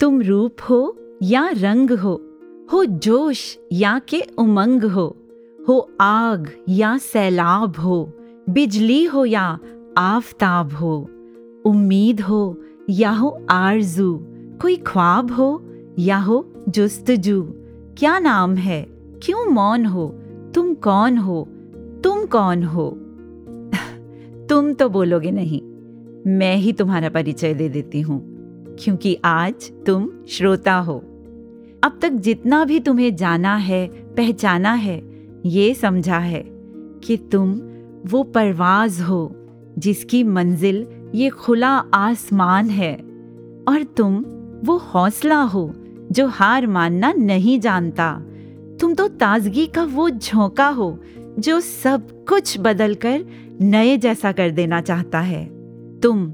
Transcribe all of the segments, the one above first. तुम रूप हो या रंग हो जोश या के उमंग हो आग या सैलाब हो, बिजली हो या आफताब हो, उम्मीद हो या हो आरजू, कोई ख्वाब हो या हो जुस्तजू। क्या नाम है, क्यों मौन हो, तुम कौन हो, तुम कौन हो? तुम तो बोलोगे नहीं, मैं ही तुम्हारा परिचय दे देती हूँ, क्योंकि आज तुम श्रोता हो। अब तक जितना भी तुम्हें जाना है, पहचाना है, ये समझा है कि तुम वो परवाज़ हो जिसकी मंजिल ये खुला आसमान है, और तुम वो हौसला हो जो हार मानना नहीं जानता। तुम तो ताजगी का वो झोंका हो जो सब कुछ बदल कर नए जैसा कर देना चाहता है। तुम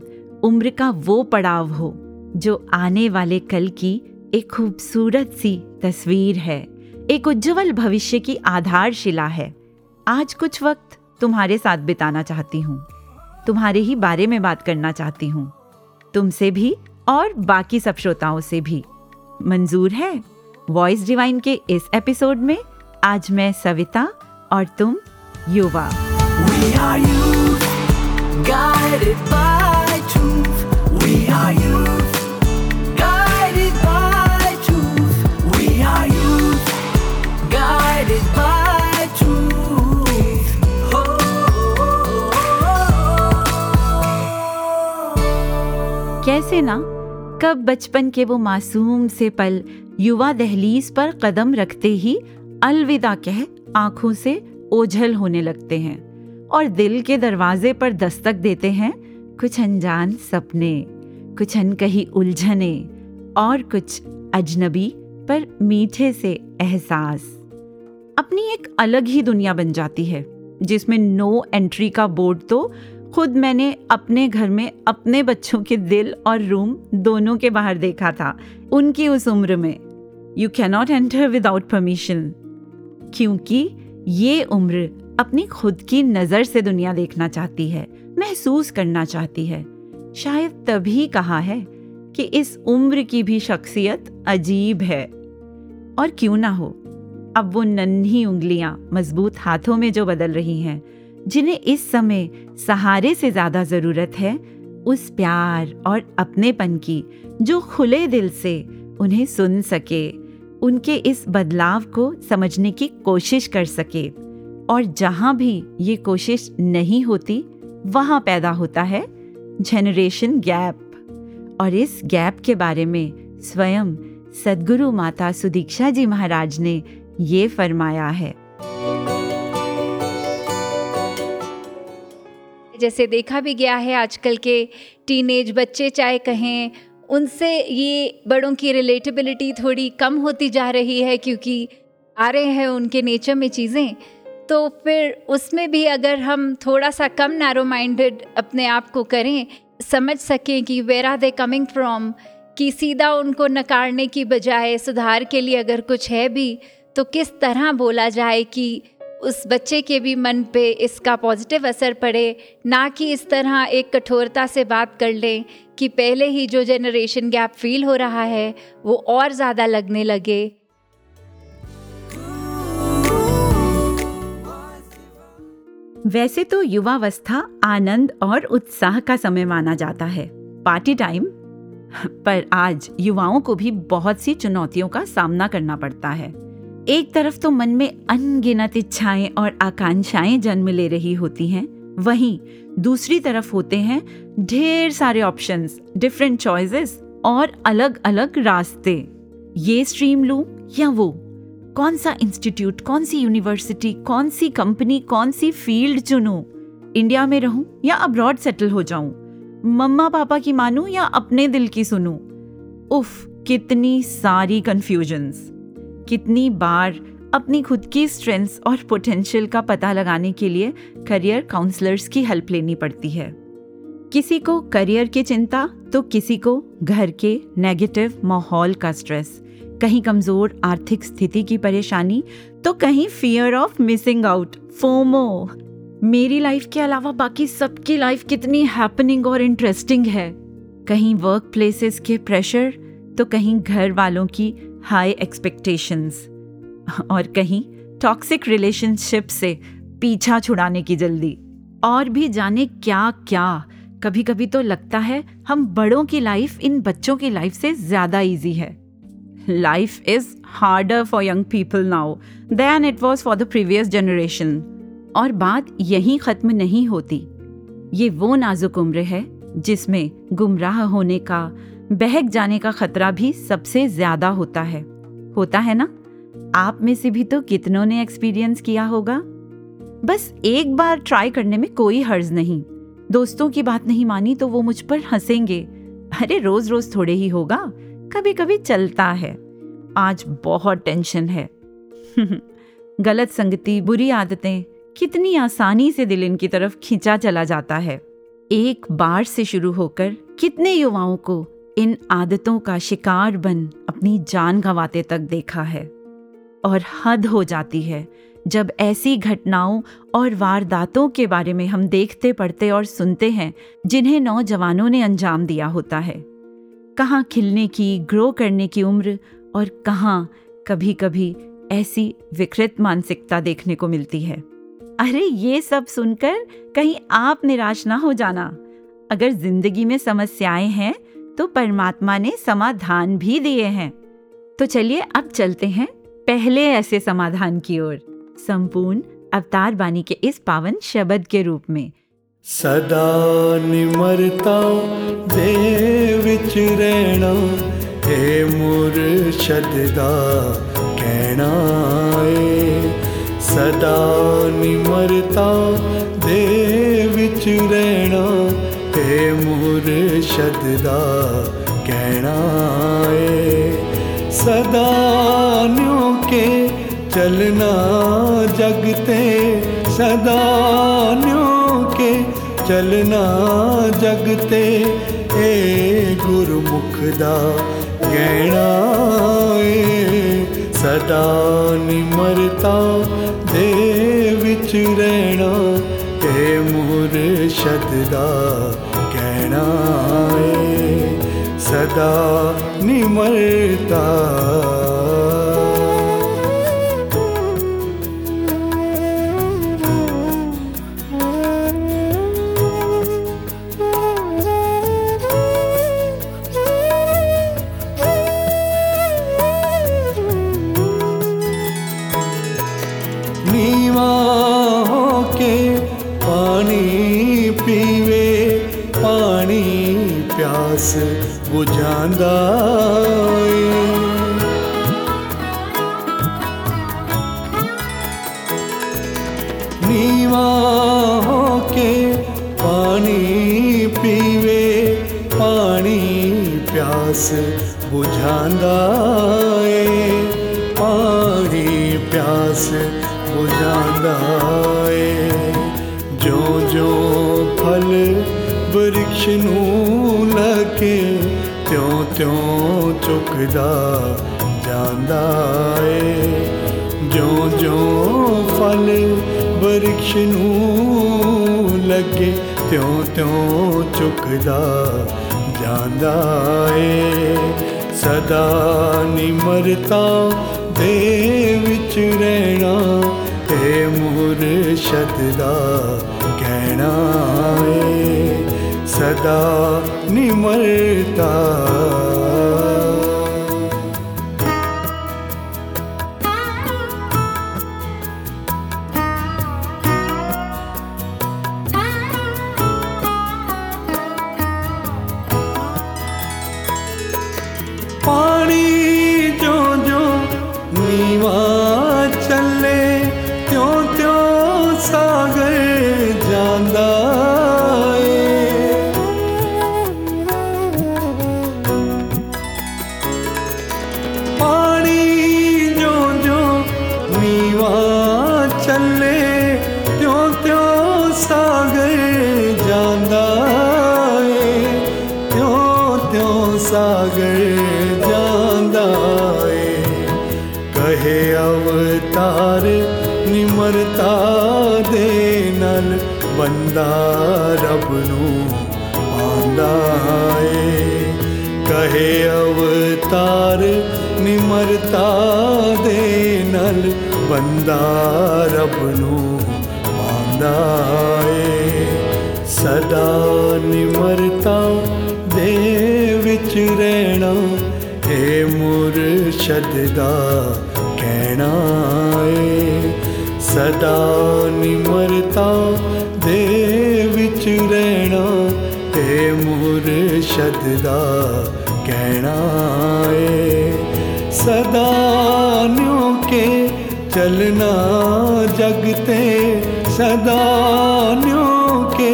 उम्र का वो पड़ाव हो जो आने वाले कल की एक खूबसूरत सी तस्वीर है, एक उज्जवल भविष्य की आधारशिला है। आज कुछ वक्त तुम्हारे साथ बिताना चाहती हूँ, तुम्हारे ही बारे में बात करना चाहती हूँ, तुमसे भी और बाकी सब श्रोताओं से भी। मंजूर है? वॉइस डिवाइन के इस एपिसोड में आज मैं सविता और तुम युवा। We are youth, guided by truth. We are youth, guided by truth. We are youth, guided by truth. Oh, oh, oh, oh. कैसे ना, कब बचपन के वो मासूम से पल युवा दहलीज पर कदम रखते ही अलविदा कह आंखों से ओझल होने लगते हैं, और दिल के दरवाजे पर दस्तक देते हैं कुछ अनजान सपने, कुछ अनकही उलझने और कुछ अजनबी पर मीठे से एहसास। अपनी एक अलग ही दुनिया बन जाती है जिसमें नो एंट्री का बोर्ड तो खुद मैंने अपने घर में अपने बच्चों के दिल और रूम दोनों के बाहर देखा था उनकी उस उम्र में। You can not enter without permission, क्योंकि ये उम्र अपनी खुद की नज़र से दुनिया देखना चाहती है, महसूस करना चाहती है। शायद तभी कहा है कि इस उम्र की भी शख्सियत अजीब है। और क्यों ना हो, अब वो नन्ही उंगलियां मजबूत हाथों में जो बदल रही हैं, जिन्हें इस समय सहारे से ज़्यादा ज़रूरत है उस प्यार और अपनेपन की जो खुले दिल से उन्हें सुन सके, उनके इस बदलाव को समझने की कोशिश कर सके। और जहाँ भी ये कोशिश नहीं होती वहाँ पैदा होता है जनरेशन गैप। और इस गैप के बारे में स्वयं सद्गुरु माता सुदीक्षा जी महाराज ने ये फरमाया है। जैसे देखा भी गया है आजकल के टीनेज बच्चे चाहे कहें, उनसे ये बड़ों की रिलेटेबिलिटी थोड़ी कम होती जा रही है, क्योंकि आ रहे हैं उनके नेचर में चीज़ें। तो फिर उसमें भी अगर हम थोड़ा सा कम नैरो माइंडेड अपने आप को करें, समझ सकें कि where are they coming from, कि सीधा उनको नकारने की बजाय सुधार के लिए अगर कुछ है भी तो किस तरह बोला जाए कि उस बच्चे के भी मन पे इसका पॉजिटिव असर पड़े, ना कि इस तरह एक कठोरता से बात कर लें कि पहले ही जो जनरेशन गैप फील हो रहा है वो और ज़्यादा लगने लगे। वैसे तो युवावस्था आनंद और उत्साह का समय माना जाता है, पार्टी टाइम, पर आज युवाओं को भी बहुत सी चुनौतियों का सामना करना पड़ता है। एक तरफ तो मन में अनगिनत इच्छाएं और आकांक्षाएं जन्म ले रही होती हैं, वहीं दूसरी तरफ होते हैं ढेर सारे ऑप्शंस, डिफरेंट चॉइसेस और अलग अलग रास्ते। ये स्ट्रीम लूं या वो, कौन सा इंस्टीट्यूट, कौन सी यूनिवर्सिटी, कौन सी कंपनी, कौन सी फील्ड चुनूं, इंडिया में रहूं या अब्रॉड सेटल हो जाऊं, मम्मा पापा की मानूं या अपने दिल की सुनूं। उफ, कितनी सारी कन्फ्यूजन्स। कितनी बार अपनी खुद की स्ट्रेंथ्स और पोटेंशियल का पता लगाने के लिए करियर काउंसलर्स की हेल्प लेनी पड़ती है। किसी को करियर की चिंता तो किसी को घर के नेगेटिव माहौल का स्ट्रेस, कहीं कमजोर आर्थिक स्थिति की परेशानी तो कहीं fear of missing out, FOMO. मेरी लाइफ के अलावा बाकी सबकी लाइफ कितनी हैपनिंग और इंटरेस्टिंग है। कहीं वर्क प्लेसेस के प्रेशर तो कहीं घर वालों की हाई एक्सपेक्टेशंस और कहीं टॉक्सिक रिलेशनशिप से पीछा छुड़ाने की जल्दी और भी जाने क्या क्या। कभी कभी तो लगता है हम बड़ों की लाइफ इन बच्चों की लाइफ से ज़्यादा ईजी है। Life is harder for young people now than it was for the previous generation. और बात यहीं ख़त्म नहीं होती। ये वो नाजुक उम्र है जिसमें गुमराह होने का, बहक जाने का खतरा भी सबसे ज़्यादा होता है ना। आप में से भी तो कितनों ने एक्सपीरियंस किया होगा। बस एक बार ट्राई करने में कोई हर्ज नहीं। दोस्तों की बात नहीं मानी तो वो मुझ पर हंसेंगे। अरे रोज़ रोज़ थोड़े ही होगा, कभी कभी चलता है। आज बहुत टेंशन है। गलत संगति, बुरी आदतें, कितनी आसानी से दिल इनकी तरफ खींचा चला जाता है। एक बार से शुरू होकर कितने युवाओं को इन आदतों का शिकार बन अपनी जान गंवाते तक देखा है। और हद हो जाती है जब ऐसी घटनाओं और वारदातों के बारे में हम देखते, पढ़ते और सुनते हैं जिन्हें नौजवानों ने अंजाम दिया होता है। कहाँ खिलने की, ग्रो करने की उम्र और कहाँ कभी कभी ऐसी विकृत मानसिकता देखने को मिलती है। अरे ये सब सुनकर कहीं आप निराश ना हो जाना। अगर जिंदगी में समस्याएं हैं तो परमात्मा ने समाधान भी दिए हैं। तो चलिए अब चलते हैं पहले ऐसे समाधान की ओर, संपूर्ण अवतार वाणी के इस पावन शब्द के रूप में। सदा निमरता दे विच रहना, हे मुर्शद दा कहना ए। सदा निमरता दे विच रहना, हे मुर्शद दा कहना ए। सदा न्यू के चलना जगते, सदा न्यू के चलना जगते, ए गुरमुख दा गहना ए। सदा निमरता दे विच रहना, ए मुर्शद दा कहना ए। सदा निमरता। प्यास बुझांदा ए, नीवा हो के पानी पीवे, पानी प्यास बुझांदा ए, पानी प्यास बुझांदा ए। जो जो फल वृक्ष नू लगे, त्यों त्यों चुकदा जांदा ए। जो जो फल वृक्ष नूं लगे, त्यों त्यों चुकदा जांदा ए। सदा निमरता दे विच रहना, ए मुर्शद दा कहना ए। सदा निमरता। पानी जो जो नीवा चले, त्यों त्यों सागर जांदा। निमरता दे नल बंदा रब नू पांदा ए। कहे हे अवतार निमरता दे नल बंदा रबनू मांदाए सदा निमरता दे विच रहना हे मुर्शद दा कहना है सदा निमरता दे विच रहना हे मुर्शद दा कहना है सदा न्यू के चलना जगते सदा न्यू के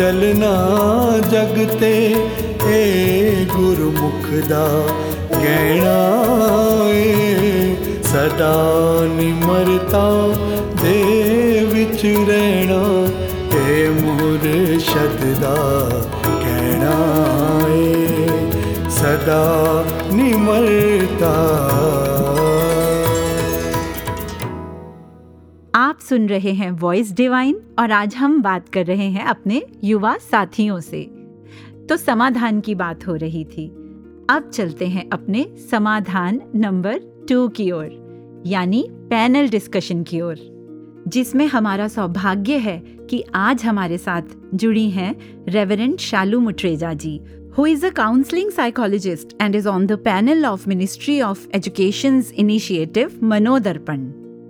चलना जगते ए गुरमुख दा गैणा सदा निमरता दे विच रहना ए मुर्शद दा गैणा सदा निमरता। आप सुन रहे हैं वॉइस डिवाइन और आज हम बात कर रहे हैं अपने युवा साथियों से। तो समाधान की बात हो रही थी, अब चलते हैं अपने समाधान नंबर 2 की ओर, यानी पैनल डिस्कशन की ओर, जिसमें हमारा सौभाग्य है कि आज हमारे साथ जुड़ी हैं reverend Shalu Mutreja ji, who is a counseling psychologist and is on the panel of Ministry of Education's initiative Manodarpan,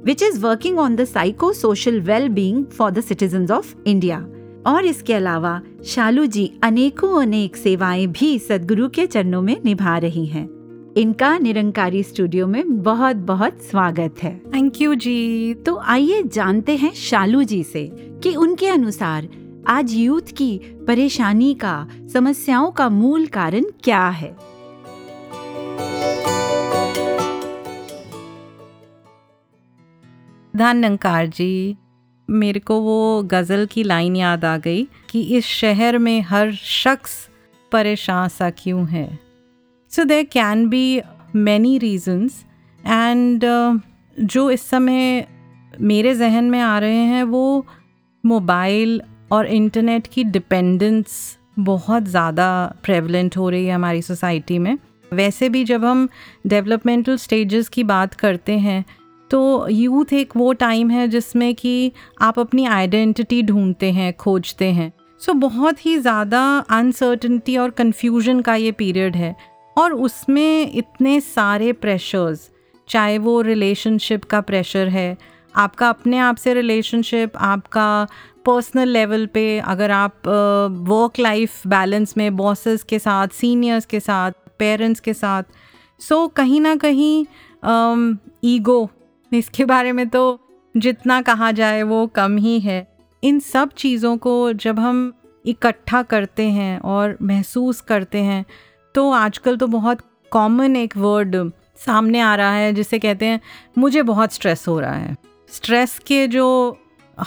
which is working on the psychosocial well-being for the citizens of India. और इसके अलावा शालू जी अनेकों अनेक सेवाएं भी सदगुरु के चरणों में निभा रही हैं। इनका निरंकारी स्टूडियो में बहुत बहुत स्वागत है। Thank you ji. तो आइए जानते हैं शालू जी से कि उनके अनुसार आज यूथ की परेशानी का, समस्याओं का मूल कारण क्या है। धन्यवाद जी, मेरे को वो गज़ल की लाइन याद आ गई कि इस शहर में हर शख्स परेशान सा क्यों है। So there can be many reasons and जो इस समय मेरे जहन में आ रहे हैं वो मोबाइल और इंटरनेट की डिपेंडेंस बहुत ज़्यादा प्रेवलेंट हो रही है हमारी सोसाइटी में। वैसे भी जब हम डेवलपमेंटल स्टेजेस की बात करते हैं तो यूथ एक वो टाइम है जिसमें कि आप अपनी आइडेंटिटी ढूंढते हैं, खोजते हैं। सो बहुत ही ज़्यादा अनसर्टनिटी और कन्फ्यूजन का ये पीरियड है और उसमें इतने सारे प्रेशर्स, चाहे वो रिलेशनशिप का प्रेशर है, आपका अपने आप से रिलेशनशिप, आपका पर्सनल लेवल पे, अगर आप वर्क लाइफ बैलेंस में बॉसेस के साथ, सीनियर्स के साथ, पेरेंट्स के साथ, सो कहीं ना कहीं ईगो, इसके बारे में तो जितना कहा जाए वो कम ही है। इन सब चीज़ों को जब हम इकट्ठा करते हैं और महसूस करते हैं तो आजकल तो बहुत कॉमन एक वर्ड सामने आ रहा है जिसे कहते हैं मुझे बहुत स्ट्रेस हो रहा है। स्ट्रेस के जो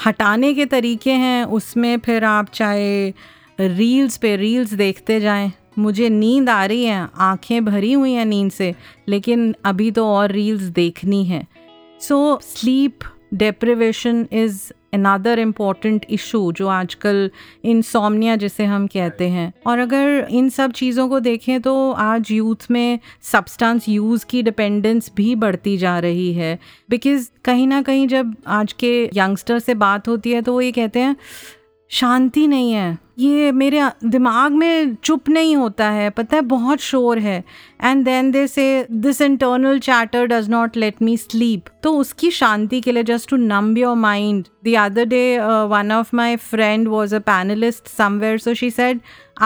हटाने के तरीके हैं उसमें फिर आप चाहे रील्स पे रील्स देखते जाएं, मुझे नींद आ रही है, आंखें भरी हुई हैं नींद से, लेकिन अभी तो और रील्स देखनी है। So sleep deprivation is another important issue जो आजकल इंसोम्निया जिसे हम कहते हैं। और अगर इन सब चीज़ों को देखें तो आज यूथ में सब्सटेंस यूज़ की डिपेंडेंस भी बढ़ती जा रही है, बिकॉज़ कहीं ना कहीं जब आज के यंगस्टर से बात होती है तो वो ये कहते हैं शांति नहीं है, ये मेरे दिमाग में चुप नहीं होता है, पता है बहुत शोर है। And then they say this internal chatter does not let me sleep. तो उसकी शांति के लिए just to numb your mind. The other day one of my friend was a panelist somewhere, so she said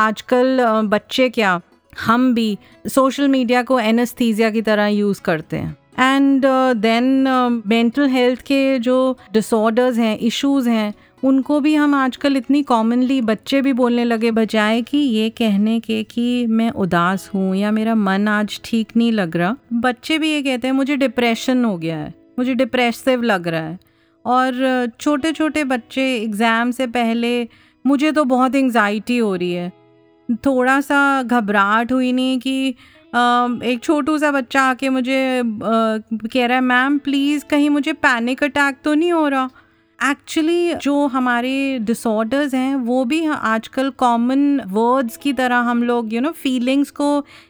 आजकल बच्चे क्या हम भी सोशल मीडिया को एनेस्थीसिया की तरह यूज़ करते हैं। एंड देन मेंटल हेल्थ के जो डिसऑर्डर्स हैं, इश्यूज़ हैं, उनको भी हम आजकल इतनी कॉमनली बच्चे भी बोलने लगे, बजाय कि ये कहने के कि मैं उदास हूँ या मेरा मन आज ठीक नहीं लग रहा। बच्चे भी ये कहते हैं मुझे डिप्रेशन हो गया है, मुझे डिप्रेसिव लग रहा है। और छोटे छोटे बच्चे एग्ज़ाम से पहले मुझे तो बहुत एंग्जाइटी हो रही है, थोड़ा सा घबराहट हुई नहीं कि एक छोटू सा बच्चा आके मुझे कह रहा है मैम प्लीज़ कहीं मुझे पैनिक अटैक तो नहीं हो रहा। एक्चुअली जो हमारे डिसऑर्डर्स हैं वो भी आजकल कॉमन वर्ड्स की तरह हम लोग फीलिंग्स को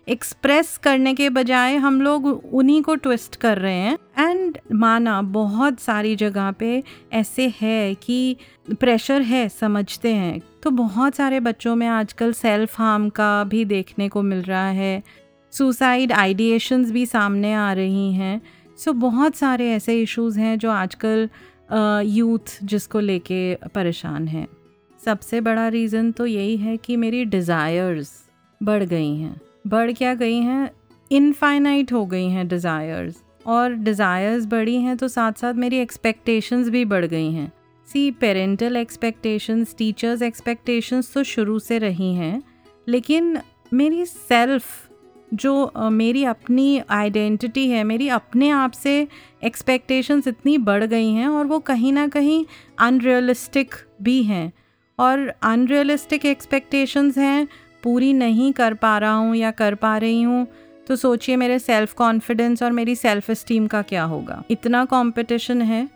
एक्सप्रेस करने के बजाय हम लोग उन्हीं को ट्विस्ट कर रहे हैं. एंड माना बहुत सारी जगह पे ऐसे है कि प्रेशर है, समझते हैं, तो बहुत सारे बच्चों में आजकल सेल्फ हार्म का भी देखने को मिल रहा है, सुसाइड आइडिएशंस भी सामने आ रही हैं. सो बहुत सारे ऐसे इश्यूज़ हैं जो आजकल यूथ जिसको लेके परेशान हैं. सबसे बड़ा रीज़न तो यही है कि मेरी डिज़ायर्स बढ़ गई हैं. इनफाइनाइट हो गई हैं डिज़ायर्स, और डिज़ायर्स बढ़ी हैं तो साथ साथ मेरी एक्सपेक्टेशंस भी बढ़ गई हैं. See parental expectations, teachers expectations तो शुरू से रही हैं, लेकिन मेरी सेल्फ जो मेरी अपनी आइडेंटिटी है, मेरी अपने आप से एक्सपेक्टेशंस इतनी बढ़ गई हैं और वो कहीं ना कहीं अनरियलिस्टिक भी हैं. और अनरियलिस्टिक एक्सपेक्टेशंस हैं, पूरी नहीं कर पा रहा हूँ या कर पा रही हूँ, तो सोचिए मेरे सेल्फ़ कॉन्फिडेंस और मेरी सेल्फ़ इस्टीम का क्या होगा. इतना कंपटीशन है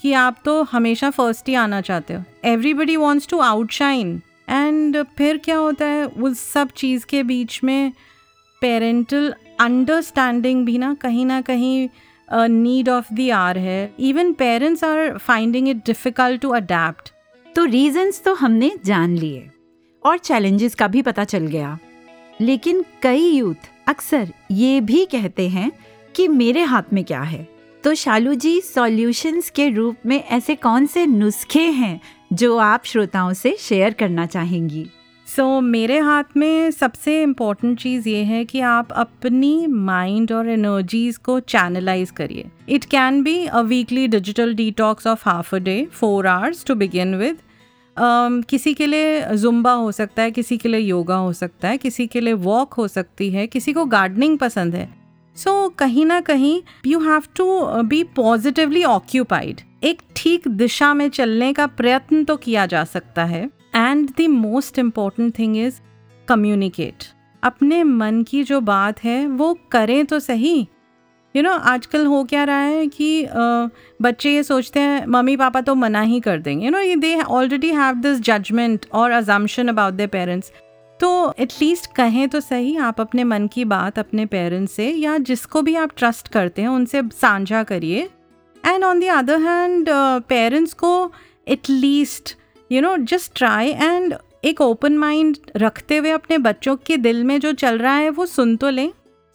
कि आप तो हमेशा फर्स्ट ही आना चाहते हो. Everybody wants to outshine. And फिर क्या होता है, उस सब चीज़ के बीच में पेरेंटल अंडरस्टैंडिंग भी ना कहीं नीड ऑफ द आवर है. Even parents are finding it difficult to adapt. तो रीजंस तो हमने जान लिए और चैलेंजेस का भी पता चल गया, लेकिन कई यूथ अक्सर ये भी कहते हैं कि मेरे हाथ में क्या है. तो शालू जी, सॉल्यूशंस के रूप में ऐसे कौन से नुस्खे हैं जो आप श्रोताओं से शेयर करना चाहेंगी? मेरे हाथ में सबसे इम्पॉर्टेंट चीज़ ये है कि आप अपनी माइंड और एनर्जीज़ को चैनलाइज करिए. It can be a weekly digital detox of half a day, 4 hours to begin with. किसी के लिए जुम्बा हो सकता है, किसी के लिए योगा हो सकता है, किसी के लिए वॉक हो सकती है, किसी को गार्डनिंग पसंद है. कहीं ना कहीं you have to be positively occupied. एक ठीक दिशा में चलने का प्रयत्न तो किया जा सकता है. And the most important thing is communicate. अपने मन की जो बात है वो करें तो सही. आजकल हो क्या रहा है कि बच्चे ये सोचते हैं मम्मी पापा तो मना ही कर देंगे. They already have this judgement और अजम्पशन अबाउट देयर पेरेंट्स. तो एटलीस्ट कहें तो सही. आप अपने मन की बात अपने पेरेंट्स से या जिसको भी आप ट्रस्ट करते हैं उनसे साझा करिए. And on the other hand parents को एटलीस्ट जस्ट ट्राई एंड एक ओपन माइंड रखते हुए अपने बच्चों के दिल में जो चल रहा है वो सुन तो लें.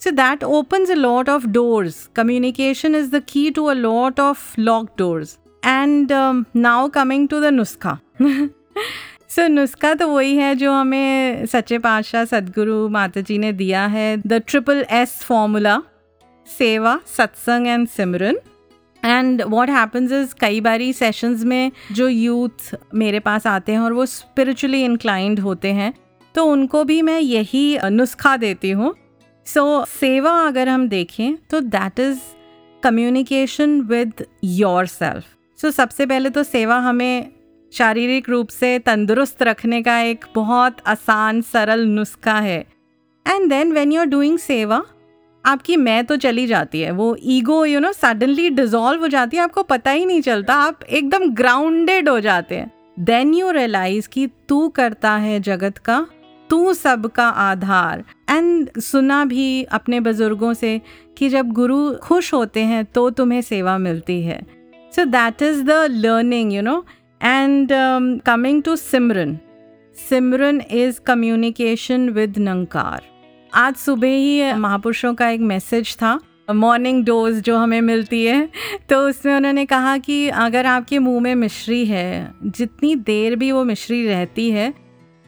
So that opens a lot of doors. Communication is the key to a lot of locked doors. And now coming to the nuskha. So nuskha तो वही है जो हमें सच्चे पातशाह सदगुरु माता जी ने दिया है. The triple S formula. सेवा, सत्संग and Simran. And what happens is कई बारी sessions में जो youth मेरे पास आते हैं और वो spiritually inclined होते हैं तो उनको भी मैं यही नुस्खा देती हूँ. सेवा अगर हम देखें तो that is communication with your self. सबसे पहले तो सेवा हमें शारीरिक रूप से तंदुरुस्त रखने का एक बहुत आसान सरल नुस्खा है. And then when you are doing seva आपकी मैं तो चली जाती है, वो ईगो सडनली डिजॉल्व हो जाती है, आपको पता ही नहीं चलता, आप एकदम ग्राउंडेड हो जाते हैं. देन यू रियलाइज कि तू करता है जगत का, तू सबका आधार. एंड सुना भी अपने बुजुर्गों से कि जब गुरु खुश होते हैं तो तुम्हें सेवा मिलती है. So that is the learning and coming to simran. Simran is communication with Nirankar. आज सुबह ही महापुरुषों का एक मैसेज था, मॉर्निंग डोज जो हमें मिलती है, तो उसमें उन्होंने कहा कि अगर आपके मुंह में मिश्री है, जितनी देर भी वो मिश्री रहती है,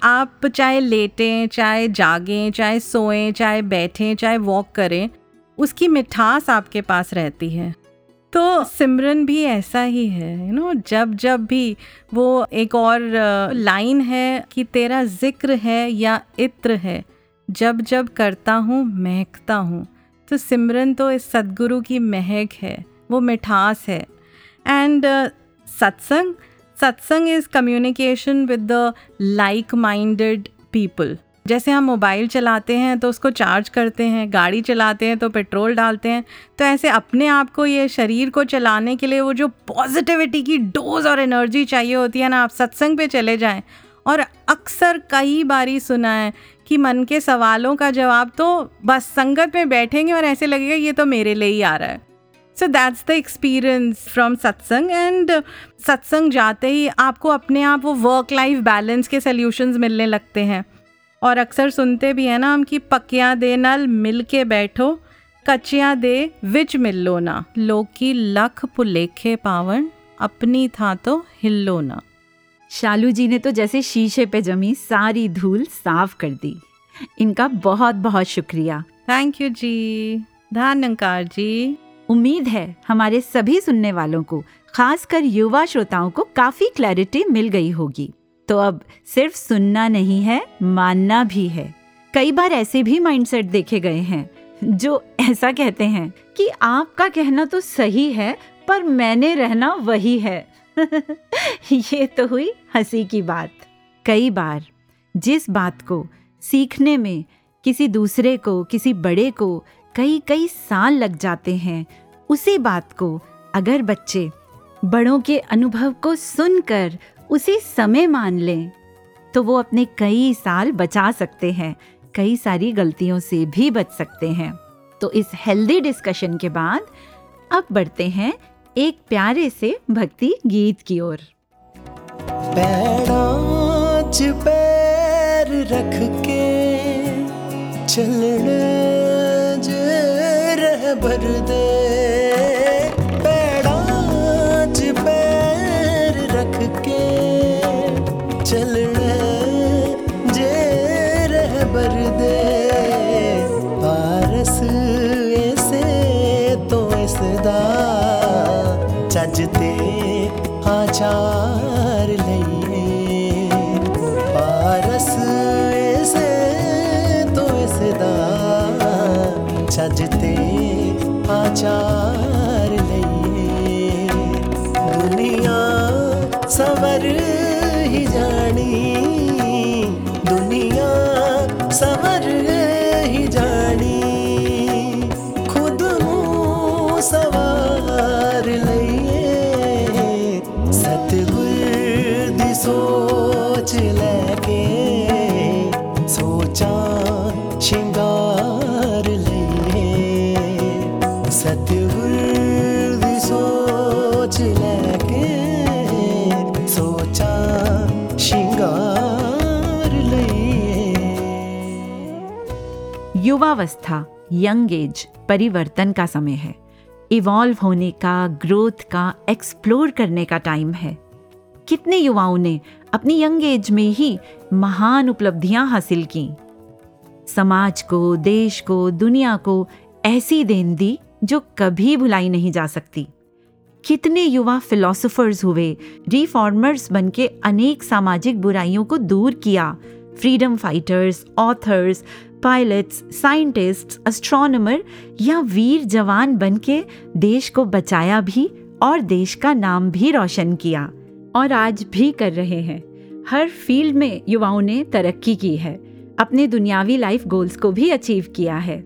आप चाहे लेटें, चाहे जागें, चाहे सोएं, चाहे बैठें, चाहे वॉक करें, उसकी मिठास आपके पास रहती है. तो सिमरन भी ऐसा ही है. जब जब भी वो एक और लाइन है कि तेरा जिक्र है या इत्र है, जब जब करता हूँ महकता हूँ. तो सिमरन तो इस सदगुरु की महक है, वो मिठास है. एंड सत्संग is communication with the like-minded people. जैसे हम मोबाइल चलाते हैं तो उसको चार्ज करते हैं, गाड़ी चलाते हैं तो पेट्रोल डालते हैं, तो ऐसे अपने आप को ये शरीर को चलाने के लिए वो जो पॉजिटिविटी की डोज और एनर्जी चाहिए होती है ना, आप सत्संग पे चले जाएं। और अक्सर कई बारी सुना है कि मन के सवालों का जवाब तो बस संगत में बैठेंगे और ऐसे लगेगा ये तो मेरे लिए ही आ रहा है। So that's the experience from satsang. And सत्संग जाते ही आपको अपने आप वो वर्क लाइफ बैलेंस के सल्यूशंस मिलने लगते हैं। और अक्सर सुनते भी हैं ना हम कि पक्या दे नाल मिल के बैठो, कच्चिया दे विच मिलो ना, लोकी लख पुलेखे पावन, अपनी था तो हिलो ना। शालू जी ने तो जैसे शीशे पे जमी सारी धूल साफ कर दी। इनका बहुत बहुत शुक्रिया। थैंक यू जी, धन्यकार जी। उम्मीद है हमारे सभी सुनने वालों को, खासकर युवा श्रोताओं को काफी क्लैरिटी मिल गई होगी। तो अब सिर्फ सुनना नहीं है, मानना भी है। कई बार ऐसे भी माइंडसेट देखे गए हैं जो ऐसा कहते हैं कि आपका कहना तो सही है पर मैंने रहना वही है। ये तो हुई हंसी की बात। कई बार जिस बात को सीखने में किसी दूसरे को, किसी बड़े को कई साल लग जाते हैं, उसी बात को अगर बच्चे बड़ों के अनुभव को सुनकर उसे समय मान लें तो वो अपने कई साल बचा सकते हैं, कई सारी गलतियों से भी बच सकते हैं। तो इस हेल्दी डिस्कशन के बाद अब बढ़ते हैं एक प्यारे से भक्ति गीत की ओर। पैरों च पैर रख के चलने जरे भर दे, पैरों च पैर रख के चलने जरे भर दे, पारस ऐसे तो ऐसदा सजते आचार लइए, पारस ऐसे तो ऐसदा सजते आचार लइए, दुनिया सवर ही जानी, दुनिया सवर ही जानी, खुद हूँ सवार लई, सोच लेके सोचा शिंगार ले, सतगुर दी सोच लेके सोचा शिंगार ले। युवावस्था, यंग एज, परिवर्तन का समय है, इवॉल्व होने का, ग्रोथ का, एक्सप्लोर करने का टाइम है। कितने युवाओं ने अपनी यंग एज में ही महान उपलब्धियां हासिल की, समाज को, देश को, दुनिया को ऐसी देन दी जो कभी भुलाई नहीं जा सकती। कितने युवा फिलोसोफर्स हुए, रिफॉर्मर्स बनके अनेक सामाजिक बुराइयों को दूर किया, freedom fighters, authors, pilots, scientists, astronomer या वीर जवान बनके देश को बचाया भी और देश का नाम भी रोशन किया और आज भी कर रहे हैं। हर फील्ड में युवाओं ने तरक्की की है, अपने दुनियावी लाइफ गोल्स को भी अचीव किया है।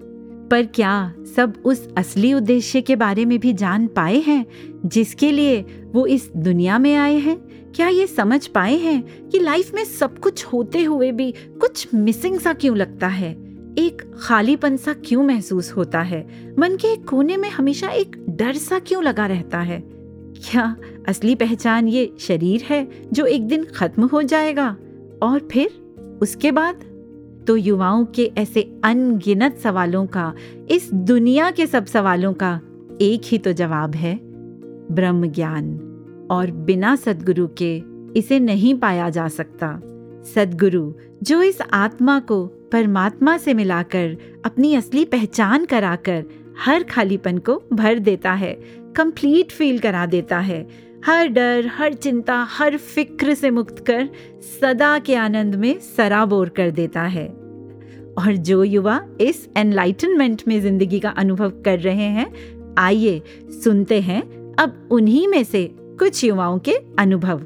पर क्या सब उस असली उद्देश्य के बारे में भी जान पाए हैं जिसके लिए वो इस दुनिया में आए हैं? क्या ये समझ पाए हैं कि लाइफ में सब कुछ होते हुए भी कुछ मिसिंग सा क्यों लगता है, एक खालीपन सा क्यों महसूस होता है, मन के एक कोने में हमेशा एक डर सा क्यों लगा रहता है? क्या असली पहचान ये शरीर है जो एक दिन खत्म हो जाएगा और फिर उसके बाद? तो युवाओं के ऐसे अनगिनत सवालों का, इस दुनिया के सब सवालों का एक ही तो जवाब है, ब्रह्म ज्ञान। और बिना सद्गुरु के इसे नहीं पाया जा सकता। सद्गुरु जो इस आत्मा को परमात्मा से मिलाकर अपनी असली पहचान कराकर हर खालीपन को भर देता है, कंप्लीट फील करा देता है, हर डर, हर चिंता, हर फिक्र से मुक्त कर सदा के आनंद में सराबोर कर देता है। और जो युवा इस एनलाइटनमेंट में जिंदगी का अनुभव कर रहे हैं, आइए सुनते हैं अब उन्हीं में से कुछ युवाओं के अनुभव।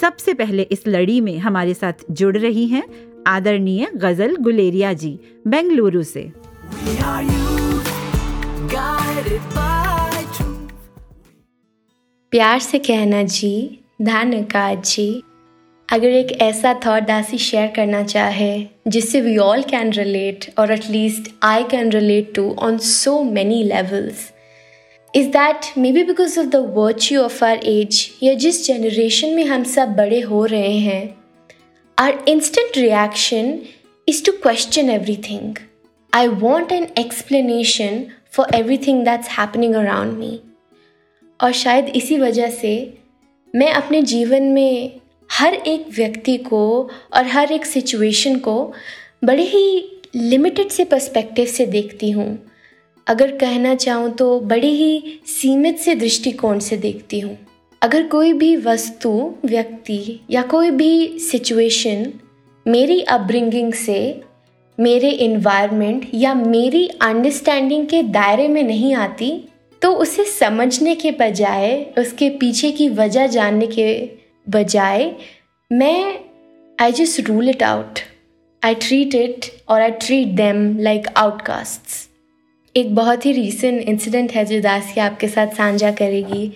सबसे पहले इस लड़ी में हमारे साथ जुड़ रही हैं आदरणीय गजल गुलेरिया जी बेंगलुरु से। प्यार से कहना जी, धन्यवाद जी। अगर एक ऐसा थॉट दासी शेयर करना चाहे जिससे वी ऑल कैन रिलेट और at least I can relate to on so many levels is that may be because of the virtue of our age या जिस जनरेशन में हम सब बड़े हो रहे हैं, our instant reaction is to question everything. I want an explanation for everything that's happening around me. और शायद इसी वजह से मैं अपने जीवन में हर एक व्यक्ति को और हर एक सिचुएशन को बड़े ही लिमिटेड से पर्सपेक्टिव से देखती हूँ। अगर कहना चाहूँ तो बड़े ही सीमित से दृष्टिकोण से देखती हूँ। अगर कोई भी वस्तु, व्यक्ति या कोई भी सिचुएशन मेरी अपब्रिंगिंग से, मेरे एनवायरनमेंट या मेरी अंडरस्टैंडिंग के दायरे में नहीं आती तो उसे समझने के बजाय, उसके पीछे की वजह जानने के बजाय मैं I just rule it out. I treat it और I treat them like outcasts. एक बहुत ही रीसेंट इंसिडेंट है जो दासिया आपके साथ साझा करेगी।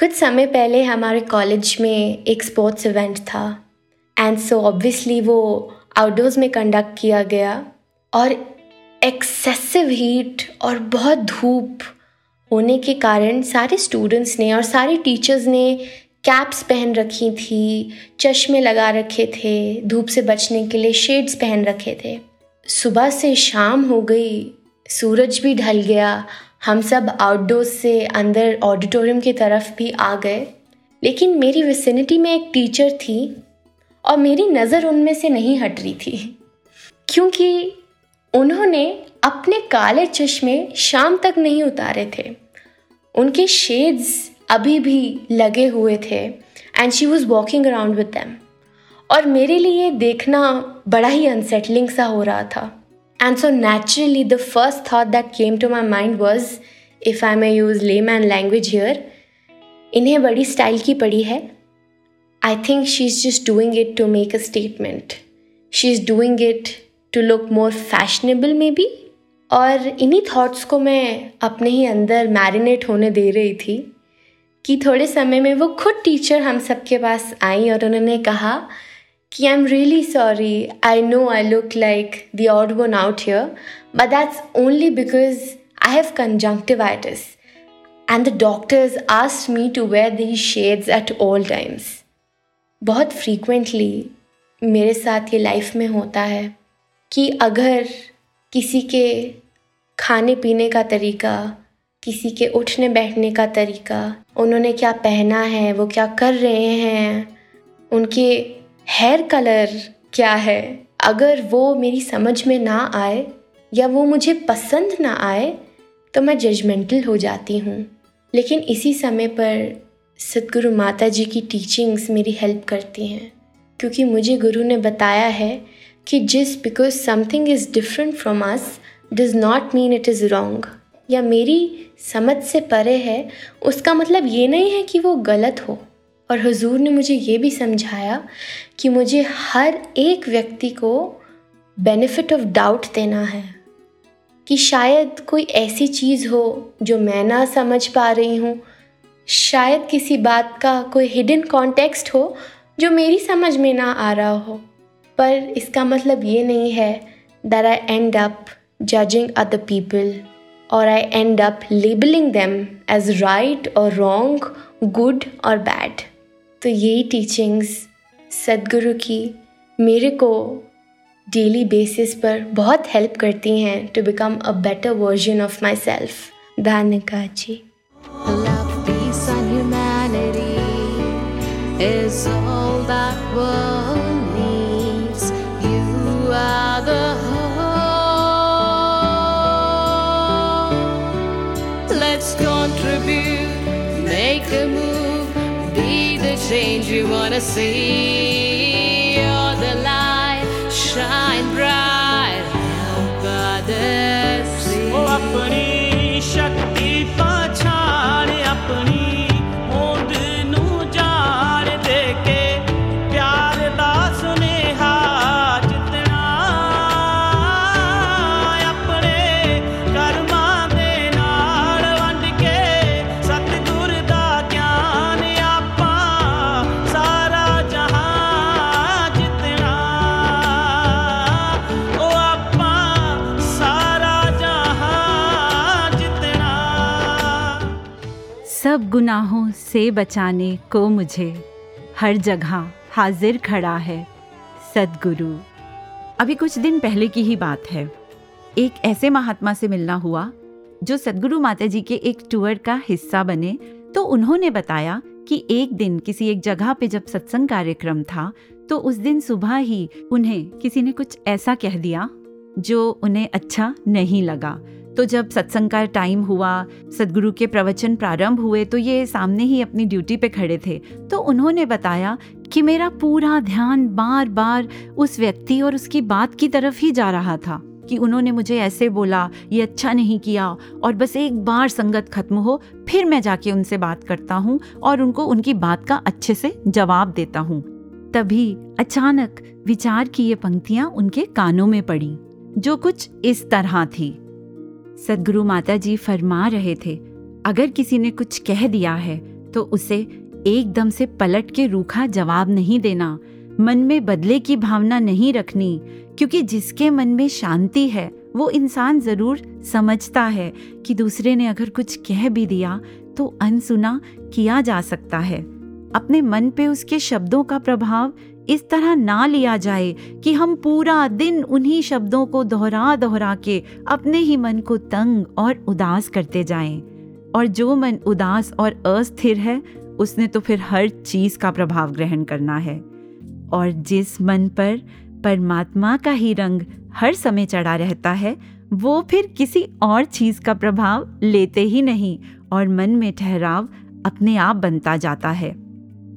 कुछ समय पहले हमारे कॉलेज में एक स्पोर्ट्स इवेंट था एंड सो ऑब्वियसली वो आउटडोर्स में कंडक्ट किया गया और एक्सेसिव हीट और बहुत धूप होने के कारण सारे स्टूडेंट्स ने और सारे टीचर्स ने कैप्स पहन रखी थी, चश्मे लगा रखे थे, धूप से बचने के लिए शेड्स पहन रखे थे। सुबह से शाम हो गई, सूरज भी ढल गया, हम सब आउटडोर से अंदर ऑडिटोरियम की तरफ भी आ गए। लेकिन मेरी विसिनिटी में एक टीचर थी और मेरी नज़र उनमें से नहीं हट रही थी क्योंकि उन्होंने अपने काले चश्मे शाम तक नहीं उतारे थे। उनके शेड्स अभी भी लगे हुए थे and she was walking around with them. और मेरे लिए देखना बड़ा ही अनसेटलिंग सा हो रहा था and so naturally the first thought that came to my mind was, if I may use layman language here, इन्हें बड़ी स्टाइल की पड़ी है। I think she is just doing it to make a statement, she is doing it to look more fashionable may be. और इन्हीं thoughts को मैं अपने ही अंदर मैरिनेट होने दे रही थी कि थोड़े समय में वो खुद टीचर हम सब के पास आई और उन्होंने कहा कि I am really sorry, I know I look like the odd one out here, but that's only because I have conjunctivitis and the doctors asked me to wear these shades at all times. बहुत frequently मेरे साथ ये life में होता है कि अगर किसी के खाने पीने का तरीका, किसी के उठने बैठने का तरीका, उन्होंने क्या पहना है, वो क्या कर रहे हैं, उनके हेयर कलर क्या है, अगर वो मेरी समझ में ना आए या वो मुझे पसंद ना आए तो मैं जजमेंटल हो जाती हूँ। लेकिन इसी समय पर सद्गुरु माता जी की टीचिंग्स मेरी हेल्प करती हैं क्योंकि मुझे गुरु ने बताया है कि just because something is different from us does not mean it is wrong, या मेरी समझ से परे है उसका मतलब ये नहीं है कि वो गलत हो। और हुजूर ने मुझे ये भी समझाया कि मुझे हर एक व्यक्ति को बेनिफिट ऑफ डाउट देना है कि शायद कोई ऐसी चीज़ हो जो मैं ना समझ पा रही हूँ, शायद किसी बात का कोई हिडन कॉन्टेक्स्ट हो जो मेरी समझ में ना आ रहा हो, पर इसका मतलब ये नहीं है that I end up judging other people और I end up labelling them as right और रॉन्ग, गुड और बैड। तो यही टीचिंग्स सद्गुरु की मेरे को डेली बेसिस पर बहुत हेल्प करती हैं to become a better version of my self. धन्यवाद जी। Contribute, make a move, be the change you wanna see. You're the light, shine bright, help others see. Oh, apni shakti pahchaan, apni hond nu jaan deke, pyar da suneha. सब गुनाहों से बचाने को मुझे हर जगह हाजिर खड़ा है सद्गुरु। अभी कुछ दिन पहले की ही बात है, एक ऐसे महात्मा से मिलना हुआ जो सद्गुरु माता जी के एक टूर का हिस्सा बने। तो उन्होंने बताया कि एक दिन किसी एक जगह पे जब सत्संग कार्यक्रम था तो उस दिन सुबह ही उन्हें किसी ने कुछ ऐसा कह दिया जो उन्हें अच्छा नहीं लगा। तो जब सत्संग का टाइम हुआ, सद्गुरु के प्रवचन प्रारंभ हुए, तो ये सामने ही अपनी ड्यूटी पे खड़े थे। तो उन्होंने बताया कि मेरा पूरा ध्यान बार बार उस व्यक्ति और उसकी बात की तरफ ही जा रहा था कि उन्होंने मुझे ऐसे बोला, ये अच्छा नहीं किया, और बस एक बार संगत खत्म हो फिर मैं जाके उनसे बात करता हूँ और उनको उनकी बात का अच्छे से जवाब देता हूँ। तभी अचानक विचार की ये पंक्तियाँ उनके कानों में पड़ी जो कुछ इस तरह थी। सद्गुरु माता जी फरमा रहे थे, अगर किसी ने कुछ कह दिया है तो उसे एकदम से पलट के रूखा जवाब नहीं देना, मन में बदले की भावना नहीं रखनी, क्योंकि जिसके मन में शांति है वो इंसान ज़रूर समझता है कि दूसरे ने अगर कुछ कह भी दिया तो अनसुना किया जा सकता है। अपने मन पे उसके शब्दों का प्रभाव इस तरह ना लिया जाए कि हम पूरा दिन उन्हीं शब्दों को दोहरा दोहरा के अपने ही मन को तंग और उदास करते जाएं। और जो मन उदास और अस्थिर है उसने तो फिर हर चीज़ का प्रभाव ग्रहण करना है। और जिस मन पर परमात्मा का ही रंग हर समय चढ़ा रहता है वो फिर किसी और चीज़ का प्रभाव लेते ही नहीं और मन में ठहराव अपने आप बनता जाता है।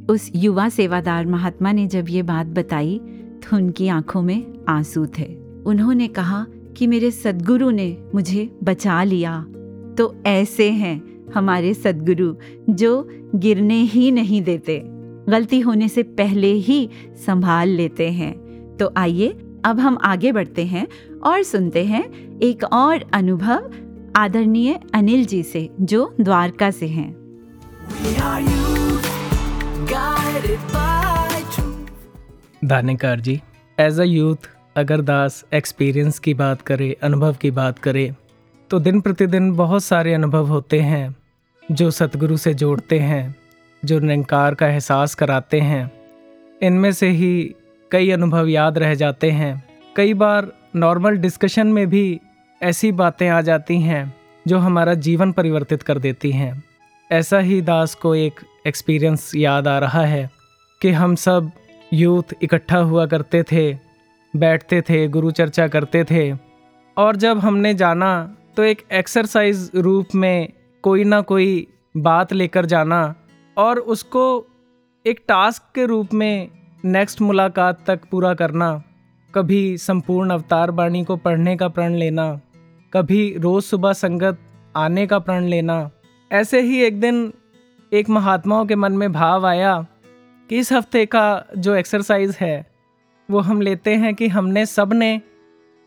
उस युवा सेवादार महात्मा ने जब ये बात बताई तो उनकी आंखों में आंसू थे। उन्होंने कहा कि मेरे सद्गुरु ने मुझे बचा लिया। तो ऐसे हैं हमारे सद्गुरु जो गिरने ही नहीं देते, गलती होने से पहले ही संभाल लेते हैं। तो आइए अब हम आगे बढ़ते हैं और सुनते हैं एक और अनुभव आदरणीय अनिल जी से जो द्वारका से हैं। दानिकार जी, एज अ यूथ अगर दास एक्सपीरियंस की बात करे, अनुभव की बात करे, तो दिन प्रतिदिन बहुत सारे अनुभव होते हैं जो सतगुरु से जोड़ते हैं, जो निरंकार का एहसास कराते हैं। इनमें से ही कई अनुभव याद रह जाते हैं। कई बार नॉर्मल डिस्कशन में भी ऐसी बातें आ जाती हैं जो हमारा जीवन परिवर्तित कर देती हैं। ऐसा ही दास को एक एक्सपीरियंस याद आ रहा है कि हम सब यूथ इकट्ठा हुआ करते थे, बैठते थे, गुरु चर्चा करते थे, और जब हमने जाना तो एक एक्सरसाइज रूप में कोई ना कोई बात लेकर जाना और उसको एक टास्क के रूप में नेक्स्ट मुलाकात तक पूरा करना। कभी संपूर्ण अवतार वाणी को पढ़ने का प्रण लेना, कभी रोज़ सुबह संगत आने का प्रण लेना। ऐसे ही एक दिन एक महात्माओं के मन में भाव आया कि इस हफ्ते का जो एक्सरसाइज है वो हम लेते हैं कि हमने सब ने